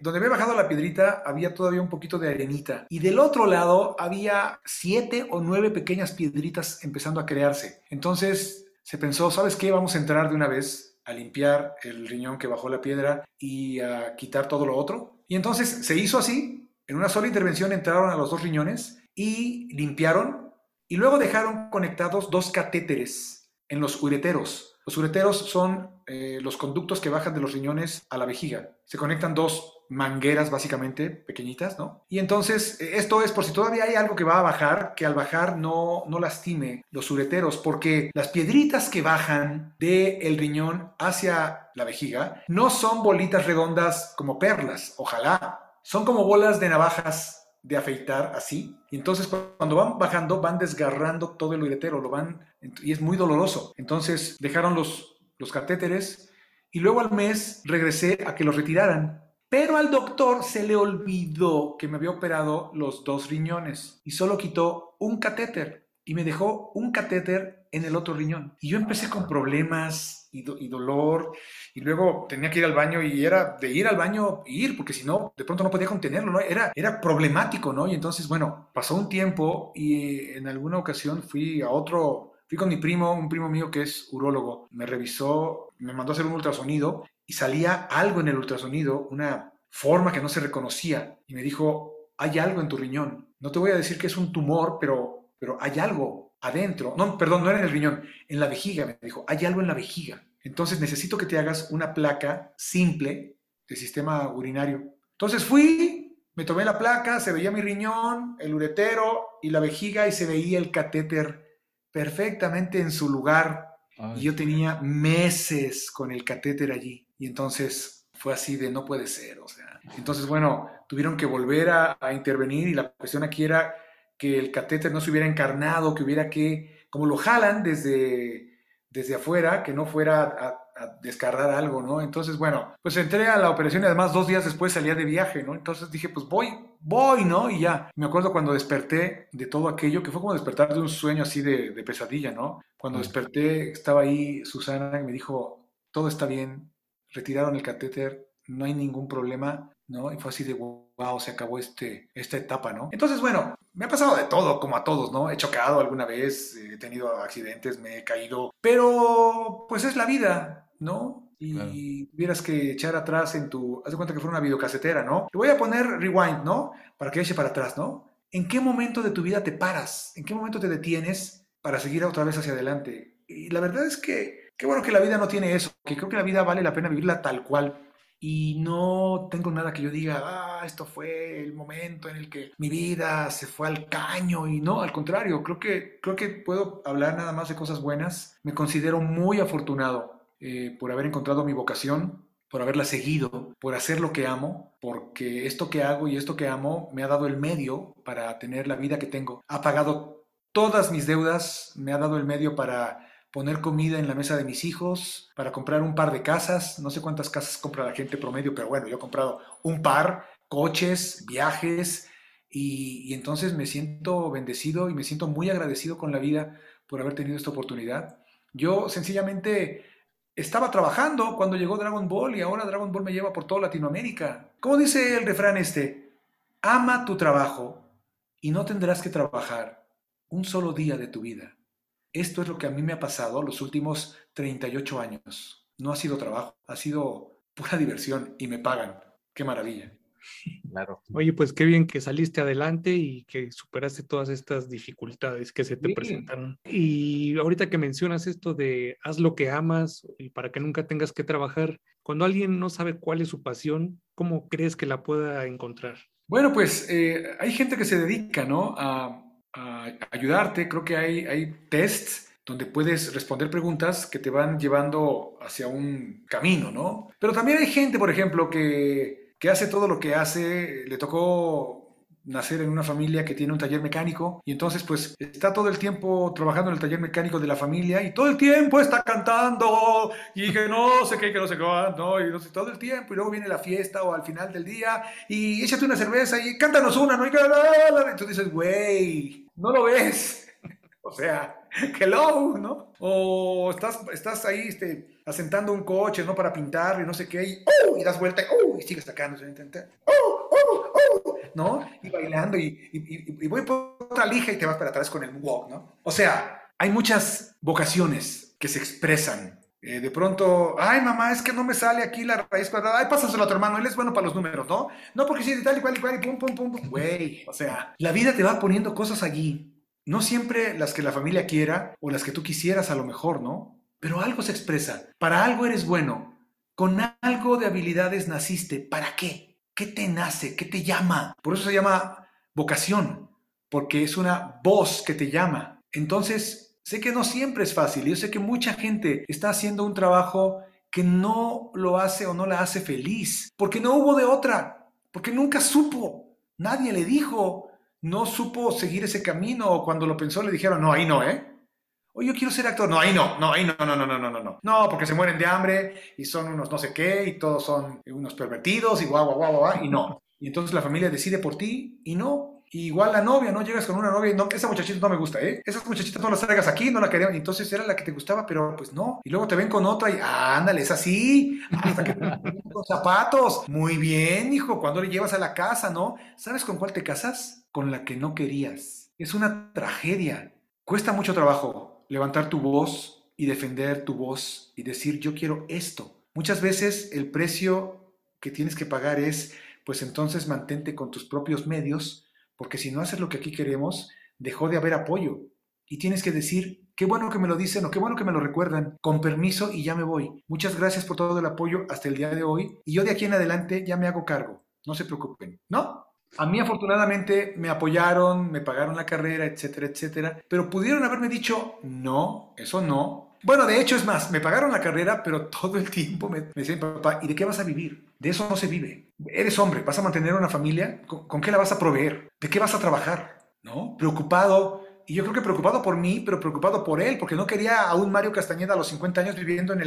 donde había bajado la piedrita, había todavía un poquito de arenita. Y del otro lado había 7 o 9 pequeñas piedritas empezando a crearse. Entonces se pensó, ¿sabes qué? Vamos a entrar de una vez a limpiar el riñón que bajó la piedra y a quitar todo lo otro. Y entonces se hizo así. En una sola intervención entraron a los 2 riñones y limpiaron. Y luego dejaron conectados 2 catéteres en los ureteros. Los ureteros son los conductos que bajan de los riñones a la vejiga. Se conectan 2 mangueras, básicamente, pequeñitas, ¿no? Y entonces, esto es por si todavía hay algo que va a bajar, que al bajar no lastime los ureteros, porque las piedritas que bajan del riñón hacia la vejiga no son bolitas redondas como perlas, ojalá. Son como bolas de navajas de afeitar así, y entonces cuando van bajando, van desgarrando todo el uretero, y es muy doloroso. Entonces dejaron los catéteres, y luego al mes regresé a que los retiraran, pero al doctor se le olvidó que me había operado los 2 riñones, y solo quitó un catéter, y me dejó un catéter en el otro riñón. Y yo empecé con problemas y dolor, y luego tenía que ir al baño, y era de ir al baño, ir, porque si no, de pronto no podía contenerlo, ¿no? Era problemático, ¿no? Y entonces, bueno, pasó un tiempo y en alguna ocasión fui con mi primo, un primo mío que es urólogo, me revisó, me mandó a hacer un ultrasonido y salía algo en el ultrasonido, una forma que no se reconocía, y me dijo, hay algo en tu riñón, no te voy a decir que es un tumor, pero hay algo adentro, no, perdón, no era en el riñón, en la vejiga, me dijo, hay algo en la vejiga, entonces necesito que te hagas una placa simple del sistema urinario. Entonces fui, me tomé la placa, se veía mi riñón, el uretero y la vejiga, y se veía el catéter perfectamente en su lugar. Ay. Y yo tenía meses con el catéter allí, y entonces fue así de no puede ser, o sea, entonces bueno, tuvieron que volver a intervenir, y la cuestión aquí era que el catéter no se hubiera encarnado, que hubiera que, como lo jalan desde afuera, que no fuera a descargar algo, ¿no? Entonces bueno, pues entré a la operación y además 2 días después salía de viaje, ¿no? Entonces dije, pues voy, ¿no? Y ya, me acuerdo cuando desperté de todo aquello, que fue como despertar de un sueño así de pesadilla, ¿no? Cuando desperté, estaba ahí Susana y me dijo, todo está bien, retiraron el catéter, no hay ningún problema, ¿no? Y fue así de, wow, se acabó esta etapa, ¿no? Entonces, bueno, me ha pasado de todo, como a todos, ¿no? He chocado alguna vez, he tenido accidentes, me he caído, pero pues es la vida, ¿no? Y claro, tuvieras que echar atrás haz de cuenta que fue una videocasetera, ¿no? Le voy a poner rewind, ¿no? Para que eche para atrás, ¿no? ¿En qué momento de tu vida te paras? ¿En qué momento te detienes para seguir otra vez hacia adelante? Y la verdad es que, qué bueno que la vida no tiene eso, que creo que la vida vale la pena vivirla tal cual. Y no tengo nada que yo diga, esto fue el momento en el que mi vida se fue al caño, y no, al contrario, creo que puedo hablar nada más de cosas buenas. Me considero muy afortunado por haber encontrado mi vocación, por haberla seguido, por hacer lo que amo, porque esto que hago y esto que amo me ha dado el medio para tener la vida que tengo. Ha pagado todas mis deudas, me ha dado el medio para poner comida en la mesa de mis hijos, para comprar un par de casas, no sé cuántas casas compra la gente promedio, pero bueno, yo he comprado un par, coches, viajes, y entonces me siento bendecido y me siento muy agradecido con la vida por haber tenido esta oportunidad. Yo sencillamente estaba trabajando cuando llegó Dragon Ball, y ahora Dragon Ball me lleva por toda Latinoamérica. ¿Cómo dice el refrán Ama tu trabajo y no tendrás que trabajar un solo día de tu vida. Esto es lo que a mí me ha pasado los últimos 38 años. No ha sido trabajo, ha sido pura diversión, y me pagan. ¡Qué maravilla! Claro. Oye, pues qué bien que saliste adelante y que superaste todas estas dificultades que se te presentaron. Y ahorita que mencionas esto de haz lo que amas y para que nunca tengas que trabajar, cuando alguien no sabe cuál es su pasión, ¿cómo crees que la pueda encontrar? Bueno, pues hay gente que se dedica, ¿no?, a ayudarte. Creo que hay tests donde puedes responder preguntas que te van llevando hacia un camino, ¿no? Pero también hay gente, por ejemplo, que hace todo lo que hace. Le tocó nacer en una familia que tiene un taller mecánico, y entonces pues está todo el tiempo trabajando en el taller mecánico de la familia, y todo el tiempo está cantando y que no sé qué, que no sé cuándo, y no sé, todo el tiempo, y luego viene la fiesta o al final del día y échate una cerveza y cántanos una, ¿no? Y tú dices, güey, no lo ves, o sea, hello, ¿no? O estás ahí asentando un coche, ¿no?, para pintar y no sé qué, y das vuelta y sigues sacando, ¿no? Y bailando, y voy por otra lija y te vas para atrás con el walk, ¿no? O sea, hay muchas vocaciones que se expresan. De pronto, ay, mamá, es que no me sale aquí la raíz cuadrada. Ay, pásaselo a tu hermano, él es bueno para los números, ¿no? No, porque sí, de tal y cual, y pum, pum, pum, pum. Güey, o sea, la vida te va poniendo cosas allí. No siempre las que la familia quiera o las que tú quisieras a lo mejor, ¿no? Pero algo se expresa. Para algo eres bueno. Con algo de habilidades naciste. ¿Para qué? ¿Qué te nace? ¿Qué te llama? Por eso se llama vocación, porque es una voz que te llama. Entonces, sé que no siempre es fácil. Yo sé que mucha gente está haciendo un trabajo que no lo hace o no la hace feliz, porque no hubo de otra, porque nunca supo. Nadie le dijo, no supo seguir ese camino, o cuando lo pensó le dijeron, no, ahí no, ¿eh? O yo quiero ser actor. No, ahí no, no, ahí no, no, no, no, no, no. No, porque se mueren de hambre y son unos no sé qué y todos son unos pervertidos y guau, guau, guau, guau, y no. Y entonces la familia decide por ti y no. Y igual la novia, ¿no? Llegas con una novia y no, esa muchachita no me gusta, ¿eh? Esas muchachitas no las traigas aquí, no la querían. Entonces era la que te gustaba, pero pues no. Y luego te ven con otra y, ah, ándale, es así. Hasta que te ven con zapatos. Muy bien, hijo, cuando le llevas a la casa, ¿no? ¿Sabes con cuál te casas? Con la que no querías. Es una tragedia. Cuesta mucho trabajo levantar tu voz y defender tu voz y decir, yo quiero esto. Muchas veces el precio que tienes que pagar es, pues entonces mantente con tus propios medios, porque si no haces lo que aquí queremos, dejó de haber apoyo. Y tienes que decir, qué bueno que me lo dicen o qué bueno que me lo recuerdan, con permiso y ya me voy. Muchas gracias por todo el apoyo hasta el día de hoy y yo de aquí en adelante ya me hago cargo, no se preocupen, ¿no? A mí afortunadamente me apoyaron, me pagaron la carrera, etcétera, etcétera, pero pudieron haberme dicho, no, eso no. Bueno, de hecho, es más, me pagaron la carrera, pero todo el tiempo me decían, papá, ¿y de qué vas a vivir? De eso no se vive. Eres hombre, vas a mantener una familia, ¿con qué la vas a proveer? ¿De qué vas a trabajar? ¿No? Preocupado, y yo creo que preocupado por mí, pero preocupado por él, porque no quería a un Mario Castañeda a los 50 años viviendo en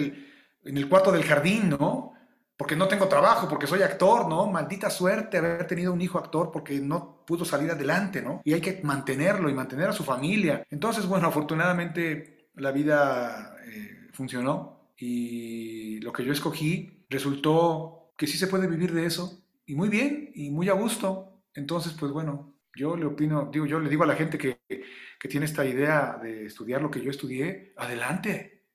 el cuarto del jardín, ¿no? Porque no tengo trabajo, porque soy actor, ¿no? Maldita suerte haber tenido un hijo actor porque no pudo salir adelante, ¿no? Y hay que mantenerlo y mantener a su familia. Entonces, bueno, afortunadamente la vida funcionó y lo que yo escogí resultó que sí se puede vivir de eso y muy bien y muy a gusto. Entonces, pues bueno, yo le opino, digo, yo le digo a la gente que tiene esta idea de estudiar lo que yo estudié, adelante,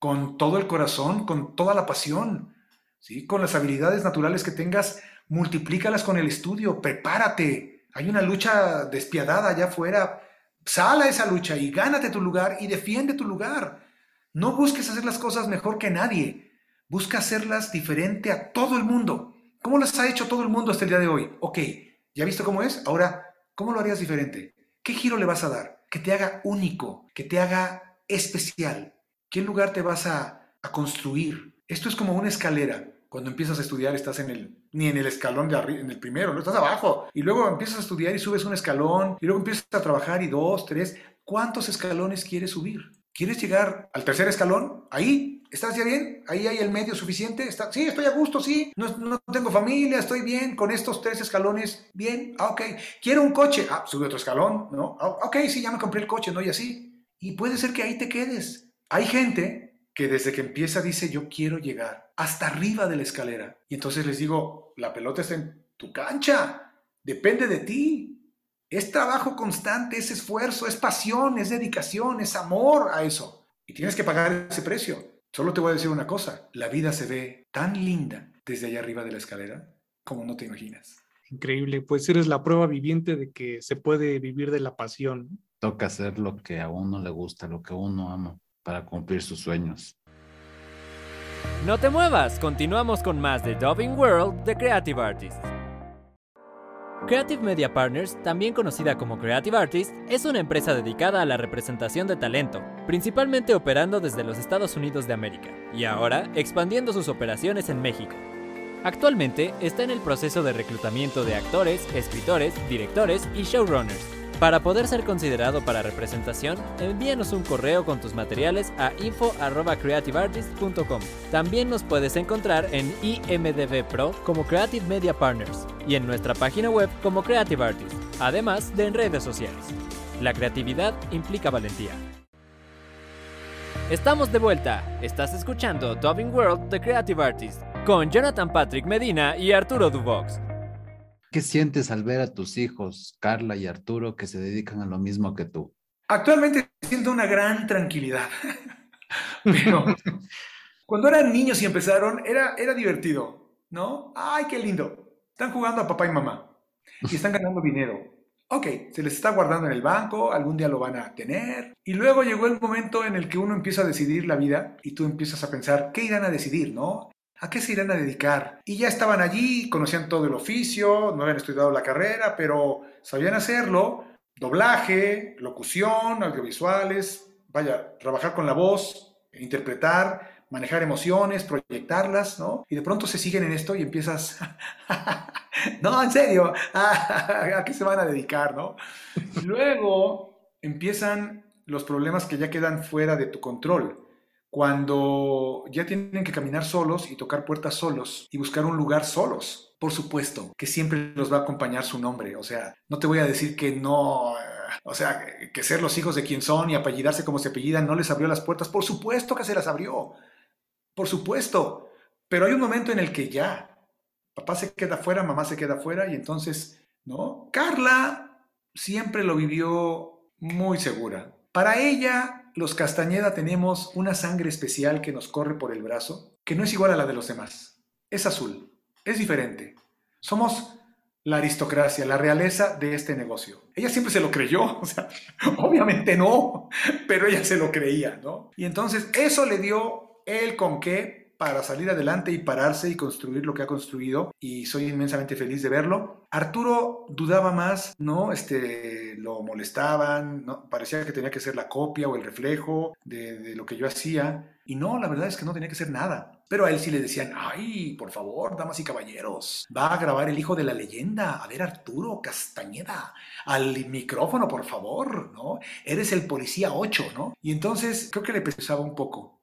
con todo el corazón, con toda la pasión, ¿sí? Con las habilidades naturales que tengas, multiplícalas con el estudio, prepárate. Hay una lucha despiadada allá afuera. Sal a esa lucha y gánate tu lugar y defiende tu lugar. No busques hacer las cosas mejor que nadie. Busca hacerlas diferente a todo el mundo. ¿Cómo las ha hecho todo el mundo hasta el día de hoy? Ok, ¿ya visto cómo es? Ahora, ¿cómo lo harías diferente? ¿Qué giro le vas a dar? Que te haga único, que te haga especial. ¿Qué lugar te vas a construir? Esto es como una escalera. Cuando empiezas a estudiar estás ni en el escalón de arriba, en el primero, no estás abajo. Y luego empiezas a estudiar y subes un escalón, y luego empiezas a trabajar y dos, tres. ¿Cuántos escalones quieres subir? ¿Quieres llegar al tercer escalón? Ahí, ¿estás ya bien? Ahí hay el medio suficiente. ¿Está? Sí, estoy a gusto, sí. No tengo familia, estoy bien. Con estos 3 escalones, bien. Ah, ok. Quiero un coche. Ah, sube otro escalón, ¿no? Ah, ok, sí, ya me compré el coche, ¿no? Y así. Y puede ser que ahí te quedes. Hay gente que desde que empieza dice, yo quiero llegar hasta arriba de la escalera. Y entonces les digo, la pelota está en tu cancha, depende de ti. Es trabajo constante, es esfuerzo, es pasión, es dedicación, es amor a eso. Y tienes que pagar ese precio. Solo te voy a decir una cosa, la vida se ve tan linda desde allá arriba de la escalera como no te imaginas. Increíble, pues eres la prueba viviente de que se puede vivir de la pasión. Toca hacer lo que a uno le gusta, lo que uno ama, para cumplir sus sueños. No te muevas, continuamos con más de Dubbing World de Creative Artists. Creative Media Partners, también conocida como Creative Artists, es una empresa dedicada a la representación de talento, principalmente operando desde los Estados Unidos de América, y ahora expandiendo sus operaciones en México. Actualmente está en el proceso de reclutamiento de actores, escritores, directores y showrunners. Para poder ser considerado para representación, envíanos un correo con tus materiales a info@creativeartist.com. También nos puedes encontrar en IMDb Pro como Creative Media Partners y en nuestra página web como Creative Artist, además de en redes sociales. La creatividad implica valentía. Estamos de vuelta. Estás escuchando Dubbing World The Creative Artist con Jonathan Patrick Medina y Arturo Dubox. ¿Qué sientes al ver a tus hijos, Carla y Arturo, que se dedican a lo mismo que tú? Actualmente siento una gran tranquilidad. Pero cuando eran niños y empezaron, era divertido, ¿no? ¡Ay, qué lindo! Están jugando a papá y mamá y están ganando dinero. Ok, se les está guardando en el banco, algún día lo van a tener. Y luego llegó el momento en el que uno empieza a decidir la vida y tú empiezas a pensar, ¿qué irán a decidir, no? ¿A qué se irán a dedicar? Y ya estaban allí, conocían todo el oficio, no habían estudiado la carrera, pero sabían hacerlo. Doblaje, locución, audiovisuales, vaya, trabajar con la voz, interpretar, manejar emociones, proyectarlas, ¿no? Y de pronto se siguen en esto y empiezas, no, en serio, ¿a qué se van a dedicar, no? Luego empiezan los problemas que ya quedan fuera de tu control, cuando ya tienen que caminar solos y tocar puertas solos y buscar un lugar solos. Por supuesto que siempre los va a acompañar su nombre. O sea, no te voy a decir que no... O sea, que ser los hijos de quien son y apellidarse como se apellidan no les abrió las puertas. Por supuesto que se las abrió. Por supuesto. Pero hay un momento en el que ya... Papá se queda afuera, mamá se queda afuera y entonces... ¿no? Carla siempre lo vivió muy segura. Para ella, los Castañeda tenemos una sangre especial que nos corre por el brazo, que no es igual a la de los demás. Es azul. Es diferente. Somos... la aristocracia, la realeza de este negocio. Ella siempre se lo creyó, o sea, obviamente no, pero ella se lo creía, ¿no? Y entonces eso le dio el con qué para salir adelante y pararse y construir lo que ha construido, y soy inmensamente feliz de verlo. Arturo dudaba más, ¿no? Lo molestaban, ¿no? Parecía que tenía que ser la copia o el reflejo de lo que yo hacía, y no, la verdad es que no tenía que ser nada. Pero a él sí le decían, ay, por favor, damas y caballeros, va a grabar El Hijo de la Leyenda. A ver, Arturo Castañeda, al micrófono, por favor, ¿no? Eres el policía 8, ¿no? Y entonces creo que le pesaba un poco.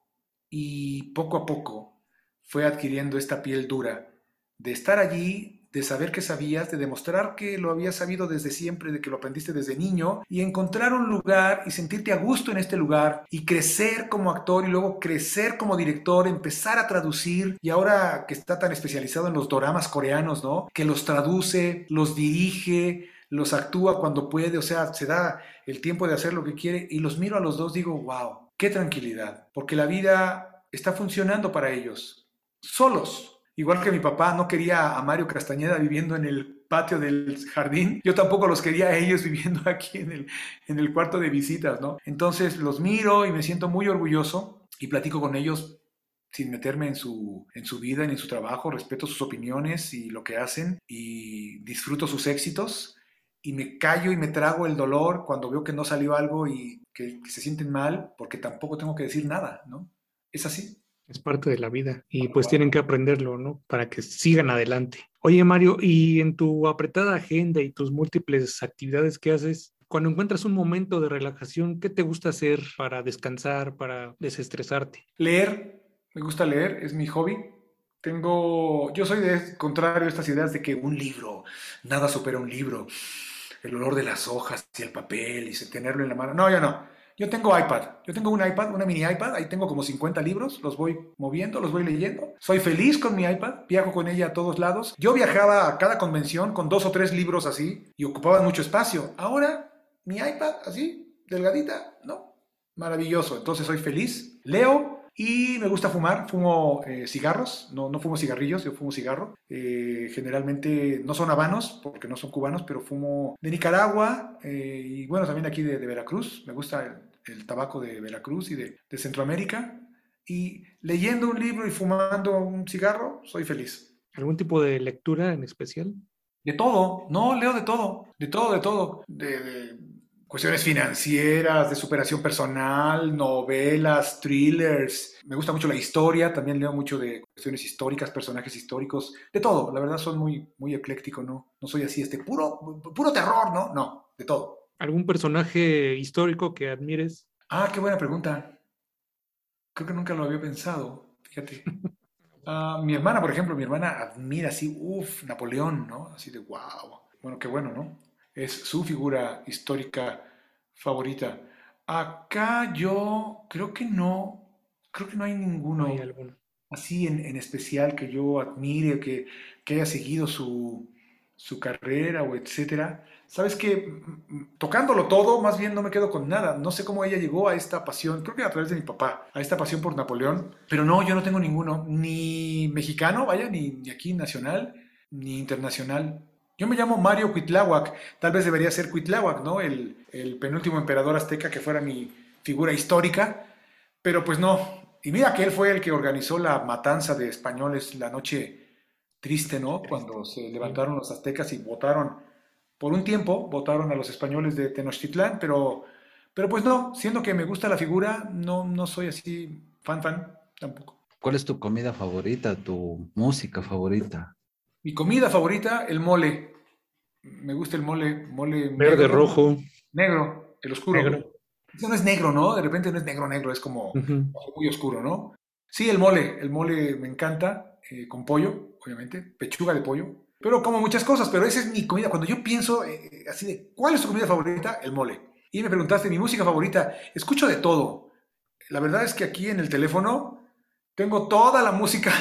Y poco a poco fue adquiriendo esta piel dura de estar allí, de saber que sabías, de demostrar que lo habías sabido desde siempre, de que lo aprendiste desde niño, y encontrar un lugar y sentirte a gusto en este lugar y crecer como actor y luego crecer como director, empezar a traducir, y ahora que está tan especializado en los doramas coreanos, ¿no? Que los traduce, los dirige, los actúa cuando puede, o sea, se da el tiempo de hacer lo que quiere, y los miro a los dos, digo, wow, qué tranquilidad, porque la vida está funcionando para ellos, solos. Igual que mi papá no quería a Mario Castañeda viviendo en el patio del jardín, yo tampoco los quería a ellos viviendo aquí en el cuarto de visitas, ¿no? Entonces los miro y me siento muy orgulloso y platico con ellos sin meterme en su vida ni en su trabajo, respeto sus opiniones y lo que hacen y disfruto sus éxitos y me callo y me trago el dolor cuando veo que no salió algo y que se sienten mal porque tampoco tengo que decir nada, ¿no? Es así. Es parte de la vida y pues tienen que aprenderlo, ¿no? Para que sigan adelante. Oye, Mario, y en tu apretada agenda y tus múltiples actividades que haces, cuando encuentras un momento de relajación, ¿qué te gusta hacer para descansar, para desestresarte? Leer. Me gusta leer, es mi hobby. Yo soy de contrario a estas ideas de que un libro, nada supera un libro, el olor de las hojas y el papel y tenerlo en la mano. No, yo no. Yo tengo iPad, yo tengo un iPad, una mini iPad, ahí tengo como 50 libros, los voy moviendo, los voy leyendo. Soy feliz con mi iPad, viajo con ella a todos lados. Yo viajaba a cada convención con 2 o 3 libros así y ocupaban mucho espacio. Ahora, mi iPad así, delgadita, ¿no? Maravilloso, entonces soy feliz. Leo y me gusta fumar, fumo cigarros, no fumo cigarrillos, yo fumo cigarro. Generalmente no son habanos, porque no son cubanos, pero fumo de Nicaragua y bueno, también aquí de Veracruz. Me gusta el tabaco de Veracruz y de Centroamérica, y leyendo un libro y fumando un cigarro, soy feliz. ¿Algún tipo de lectura en especial? De todo, no, leo de todo, de todo, de todo, de cuestiones financieras, de superación personal, novelas, thrillers. Me gusta mucho la historia, también leo mucho de cuestiones históricas, personajes históricos, de todo. La verdad soy muy, muy ecléctico, no soy así, puro terror, no, de todo. ¿Algún personaje histórico que admires? Ah, qué buena pregunta. Creo que nunca lo había pensado, fíjate. Mi hermana, por ejemplo, admira así, Napoleón, ¿no? Así de wow. Bueno, qué bueno, ¿no? Es su figura histórica favorita. Acá yo creo que no hay ninguno. No hay alguno. Así en especial que yo admire, que haya seguido su carrera o etcétera. ¿Sabes qué? Tocándolo todo, más bien no me quedo con nada. No sé cómo ella llegó a esta pasión, creo que a través de mi papá, a esta pasión por Napoleón. Pero no, yo no tengo ninguno, ni mexicano, vaya, ni aquí nacional, ni internacional. Yo me llamo Mario Cuitláhuac, tal vez debería ser Cuitláhuac, ¿no? El penúltimo emperador azteca que fuera mi figura histórica, pero pues no. Y mira que él fue el que organizó la matanza de españoles la noche triste, ¿no? Cuando se levantaron los aztecas y votaron. Por un tiempo votaron a los españoles de Tenochtitlán, pero pues no, siendo que me gusta la figura, no soy así fan tampoco. ¿Cuál es tu comida favorita, tu música favorita? Mi comida favorita, el mole. Me gusta el mole. Verde, negro, rojo. Negro, el oscuro. Negro. no es negro, ¿no? De repente no es negro, es como muy oscuro, ¿no? Sí, el mole me encanta, con pollo, obviamente, pechuga de pollo. Pero como muchas cosas, pero esa es mi comida. Cuando yo pienso así de, ¿cuál es tu comida favorita? El mole. Y me preguntaste, ¿mi música favorita? Escucho de todo. La verdad es que aquí en el teléfono tengo toda la música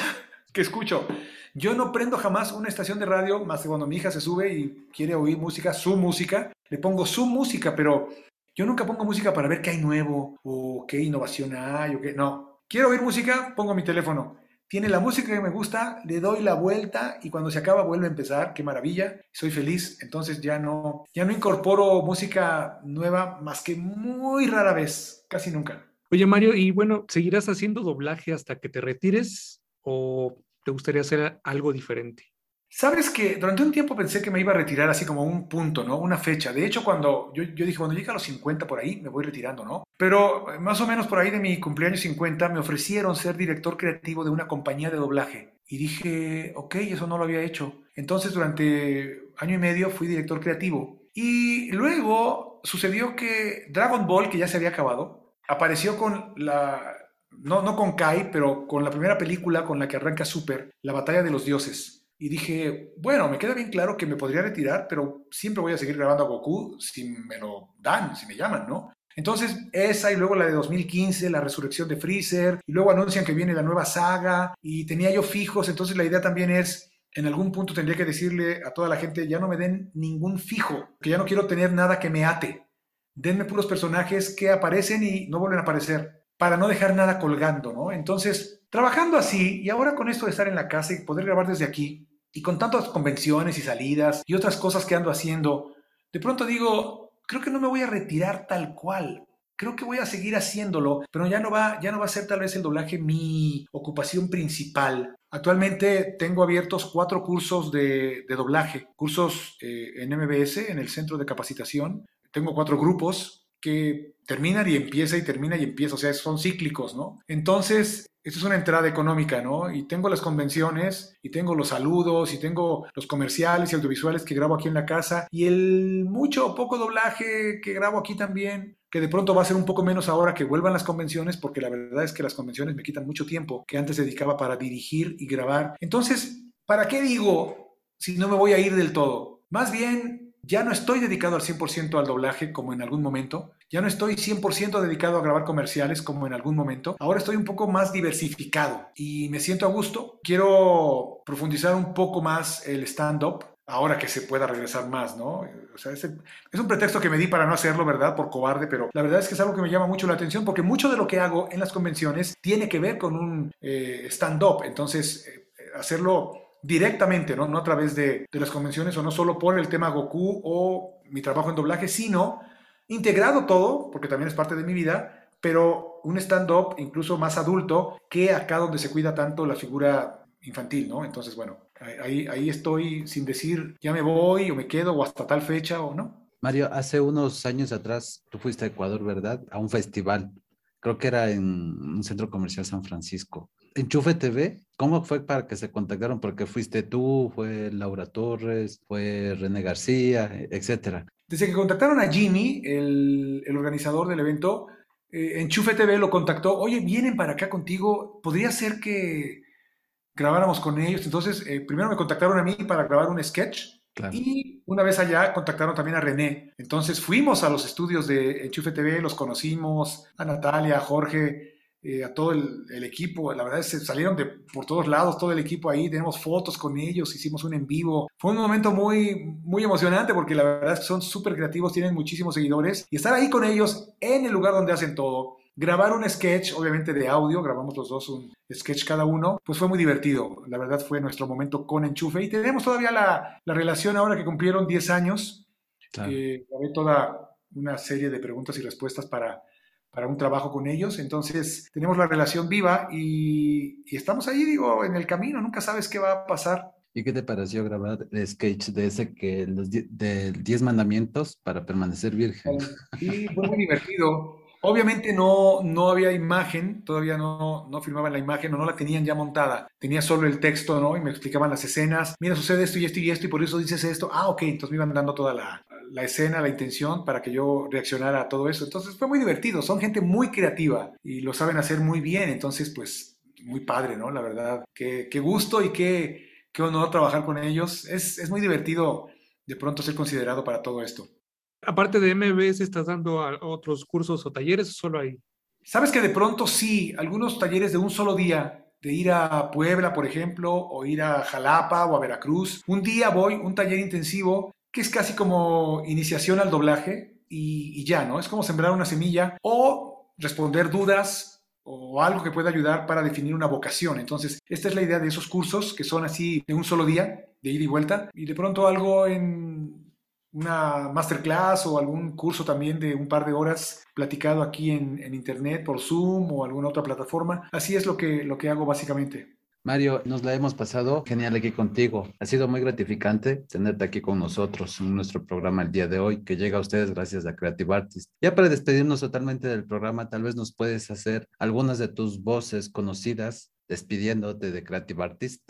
que escucho. Yo no prendo jamás una estación de radio, más que cuando mi hija se sube y quiere oír música, su música, le pongo su música, pero yo nunca pongo música para ver qué hay nuevo, o qué innovación hay, o qué... No, quiero oír música, pongo mi teléfono. Tiene la música que me gusta, le doy la vuelta y cuando se acaba vuelve a empezar. ¡Qué maravilla! Soy feliz. Entonces ya no incorporo música nueva más que muy rara vez, casi nunca. Oye, Mario, y bueno, ¿seguirás haciendo doblaje hasta que te retires o te gustaría hacer algo diferente? Sabes que durante un tiempo pensé que me iba a retirar así como un punto, ¿no? Una fecha. De hecho, cuando yo dije, cuando llegue a los 50 por ahí, me voy retirando, ¿no? Pero más o menos por ahí de mi cumpleaños 50 me ofrecieron ser director creativo de una compañía de doblaje. Y dije, ok, eso no lo había hecho. Entonces durante año y medio fui director creativo. Y luego sucedió que Dragon Ball, que ya se había acabado, apareció con la... No con Kai, pero con la primera película con la que arranca Super, La Batalla de los Dioses. Y dije, bueno, me queda bien claro que me podría retirar, pero siempre voy a seguir grabando a Goku si me lo dan, si me llaman, ¿no? Entonces esa y luego la de 2015, la resurrección de Freezer, y luego anuncian que viene la nueva saga, y tenía yo fijos, entonces la idea también es, en algún punto tendría que decirle a toda la gente, ya no me den ningún fijo, que ya no quiero tener nada que me ate, denme puros personajes que aparecen y no vuelven a aparecer, para no dejar nada colgando, ¿no? Entonces, trabajando así, y ahora con esto de estar en la casa y poder grabar desde aquí, y con tantas convenciones y salidas y otras cosas que ando haciendo, de pronto digo, creo que no me voy a retirar tal cual. Creo que voy a seguir haciéndolo, pero ya no va a ser tal vez el doblaje mi ocupación principal. Actualmente tengo abiertos 4 cursos de doblaje, cursos en MBS, en el centro de capacitación. Tengo 4 grupos que terminan y empieza y termina y empieza, o sea, son cíclicos, ¿no? Entonces... esto es una entrada económica, ¿no? Y tengo las convenciones, y tengo los saludos, y tengo los comerciales y audiovisuales que grabo aquí en la casa, y el mucho o poco doblaje que grabo aquí también, que de pronto va a ser un poco menos ahora que vuelvan las convenciones, porque la verdad es que las convenciones me quitan mucho tiempo que antes dedicaba para dirigir y grabar. Entonces, ¿para qué digo si no me voy a ir del todo? Más bien, ya no estoy dedicado al 100% al doblaje como en algún momento. Ya no estoy 100% dedicado a grabar comerciales como en algún momento. Ahora estoy un poco más diversificado y me siento a gusto. Quiero profundizar un poco más el stand-up ahora que se pueda regresar más, ¿no? O sea, es un pretexto que me di para no hacerlo, ¿verdad? Por cobarde, pero la verdad es que es algo que me llama mucho la atención porque mucho de lo que hago en las convenciones tiene que ver con un stand-up. Entonces, hacerlo directamente, ¿no? No a través de las convenciones o no solo por el tema Goku o mi trabajo en doblaje, sino... integrado todo, porque también es parte de mi vida, pero un stand-up incluso más adulto que acá donde se cuida tanto la figura infantil, ¿no? Entonces, bueno, ahí estoy sin decir ya me voy o me quedo o hasta tal fecha o no. Mario, hace unos años atrás tú fuiste a Ecuador, ¿verdad? A un festival, creo que era en un centro comercial San Francisco. Enchufe TV, ¿cómo fue para que se contactaron? Porque fuiste tú, fue Laura Torres, fue René García, etcétera. Desde que contactaron a Jimmy, el organizador del evento, Enchufe TV lo contactó. Oye, vienen para acá contigo, ¿podría ser que grabáramos con ellos? Entonces, primero me contactaron a mí para grabar un sketch. Claro. Y una vez allá contactaron también a René. Entonces fuimos a los estudios de Enchufe TV, los conocimos, a Natalia, a Jorge... a todo el equipo, la verdad es que salieron por todos lados, todo el equipo ahí, tenemos fotos con ellos, hicimos un en vivo. Fue un momento muy, muy emocionante porque la verdad es que son súper creativos, tienen muchísimos seguidores y estar ahí con ellos en el lugar donde hacen todo, grabar un sketch, obviamente de audio, grabamos los dos un sketch cada uno, pues fue muy divertido. La verdad fue nuestro momento con Enchufe y tenemos todavía la relación ahora que cumplieron 10 años. Claro. Grabé toda una serie de preguntas y respuestas para un trabajo con ellos, entonces tenemos la relación viva y estamos ahí, digo, en el camino, nunca sabes qué va a pasar. ¿Y qué te pareció grabar el sketch de ese que los 10 mandamientos para permanecer virgen? Sí, fue muy divertido, Obviamente no había imagen, todavía no filmaban la imagen o no la tenían ya montada. Tenía solo el texto, ¿no? Y me explicaban las escenas. Mira, sucede esto y esto y esto y por eso dices esto. Ah, ok. Entonces me iban dando toda la escena, la intención para que yo reaccionara a todo eso. Entonces fue muy divertido. Son gente muy creativa y lo saben hacer muy bien. Entonces, pues, muy padre, ¿no? La verdad, qué gusto y qué honor trabajar con ellos. Es muy divertido de pronto ser considerado para todo esto. Aparte de MBS, ¿estás dando a otros cursos o talleres o solo ahí? Sabes que de pronto sí, algunos talleres de un solo día, de ir a Puebla, por ejemplo, o ir a Jalapa o a Veracruz. Un día voy, un taller intensivo, que es casi como iniciación al doblaje y ya, ¿no? Es como sembrar una semilla o responder dudas o algo que pueda ayudar para definir una vocación. Entonces, esta es la idea de esos cursos que son así de un solo día, de ida y vuelta, y de pronto algo en una masterclass o algún curso también de un par de horas platicado aquí en internet por Zoom o alguna otra plataforma. Así es lo que hago básicamente. Mario, nos la hemos pasado genial aquí contigo. Ha sido muy gratificante tenerte aquí con nosotros en nuestro programa el día de hoy, que llega a ustedes gracias a Creative Artists. Ya para despedirnos totalmente del programa, tal vez nos puedes hacer algunas de tus voces conocidas despidiéndote de Creative Artists.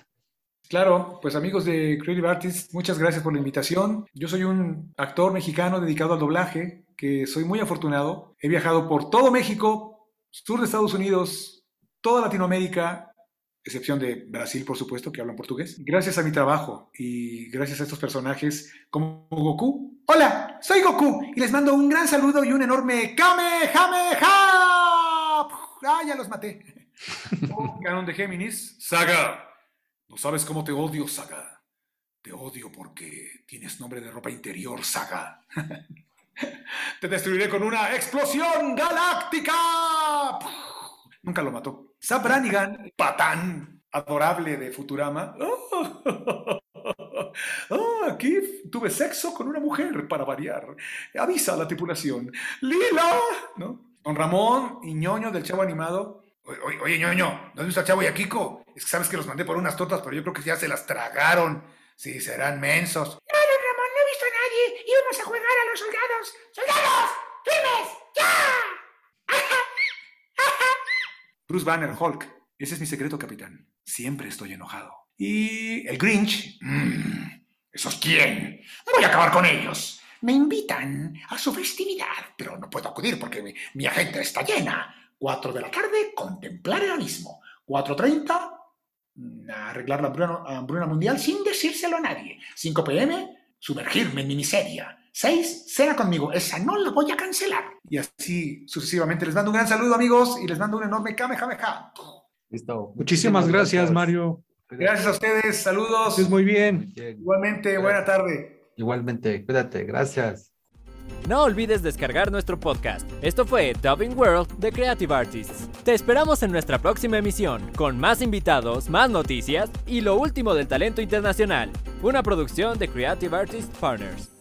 Claro, pues amigos de Creative Artists, muchas gracias por la invitación. Yo soy un actor mexicano dedicado al doblaje, que soy muy afortunado. He viajado por todo México, sur de Estados Unidos, toda Latinoamérica, excepción de Brasil, por supuesto, que hablan portugués. Gracias a mi trabajo y gracias a estos personajes como Goku. ¡Hola! Soy Goku y les mando un gran saludo y un enorme ¡Kamehameha! ¡Ah, ya los maté! Canon de Géminis. ¡Saga! No sabes cómo te odio, Saga. Te odio porque tienes nombre de ropa interior, Saga. Te destruiré con una explosión galáctica. Nunca lo mató. Zap Brannigan, patán adorable de Futurama. Aquí tuve sexo con una mujer para variar. Avisa a la tripulación. Lila, ¿no? Don Ramón y Ñoño del Chavo Animado. Oye, Ñoño, ¿dónde está Chavo y a Kiko? Es que sabes que los mandé por unas tortas, pero yo creo que ya se las tragaron. Sí, serán mensos. No, don Ramón, no he visto a nadie. Íbamos a jugar a los soldados. ¡Soldados! ¡Firmes! ¡Ya! ¡Ajá! ¡Ajá! Bruce Banner, Hulk. Ese es mi secreto, capitán. Siempre estoy enojado. Y el Grinch. ¿Esos quién? Voy a acabar con ellos. Me invitan a su festividad, pero no puedo acudir porque mi agenda está llena. 4 de la tarde, contemplar el abismo. 4:30, arreglar la hambruna mundial sin decírselo a nadie. 5 p.m, sumergirme en mi miseria. 6, cena conmigo. Esa no la voy a cancelar. Y así sucesivamente. Les mando un gran saludo, amigos, y les mando un enorme kamehameha. Listo. Muchísimas gracias, Mario. Gracias a ustedes. Saludos. Muy bien. Igualmente, buena tarde. Igualmente. Cuídate. Gracias. No olvides descargar nuestro podcast. Esto fue Dubbing World de Creative Artists. Te esperamos en nuestra próxima emisión, con más invitados, más noticias y lo último del talento internacional. Una producción de Creative Artists Partners.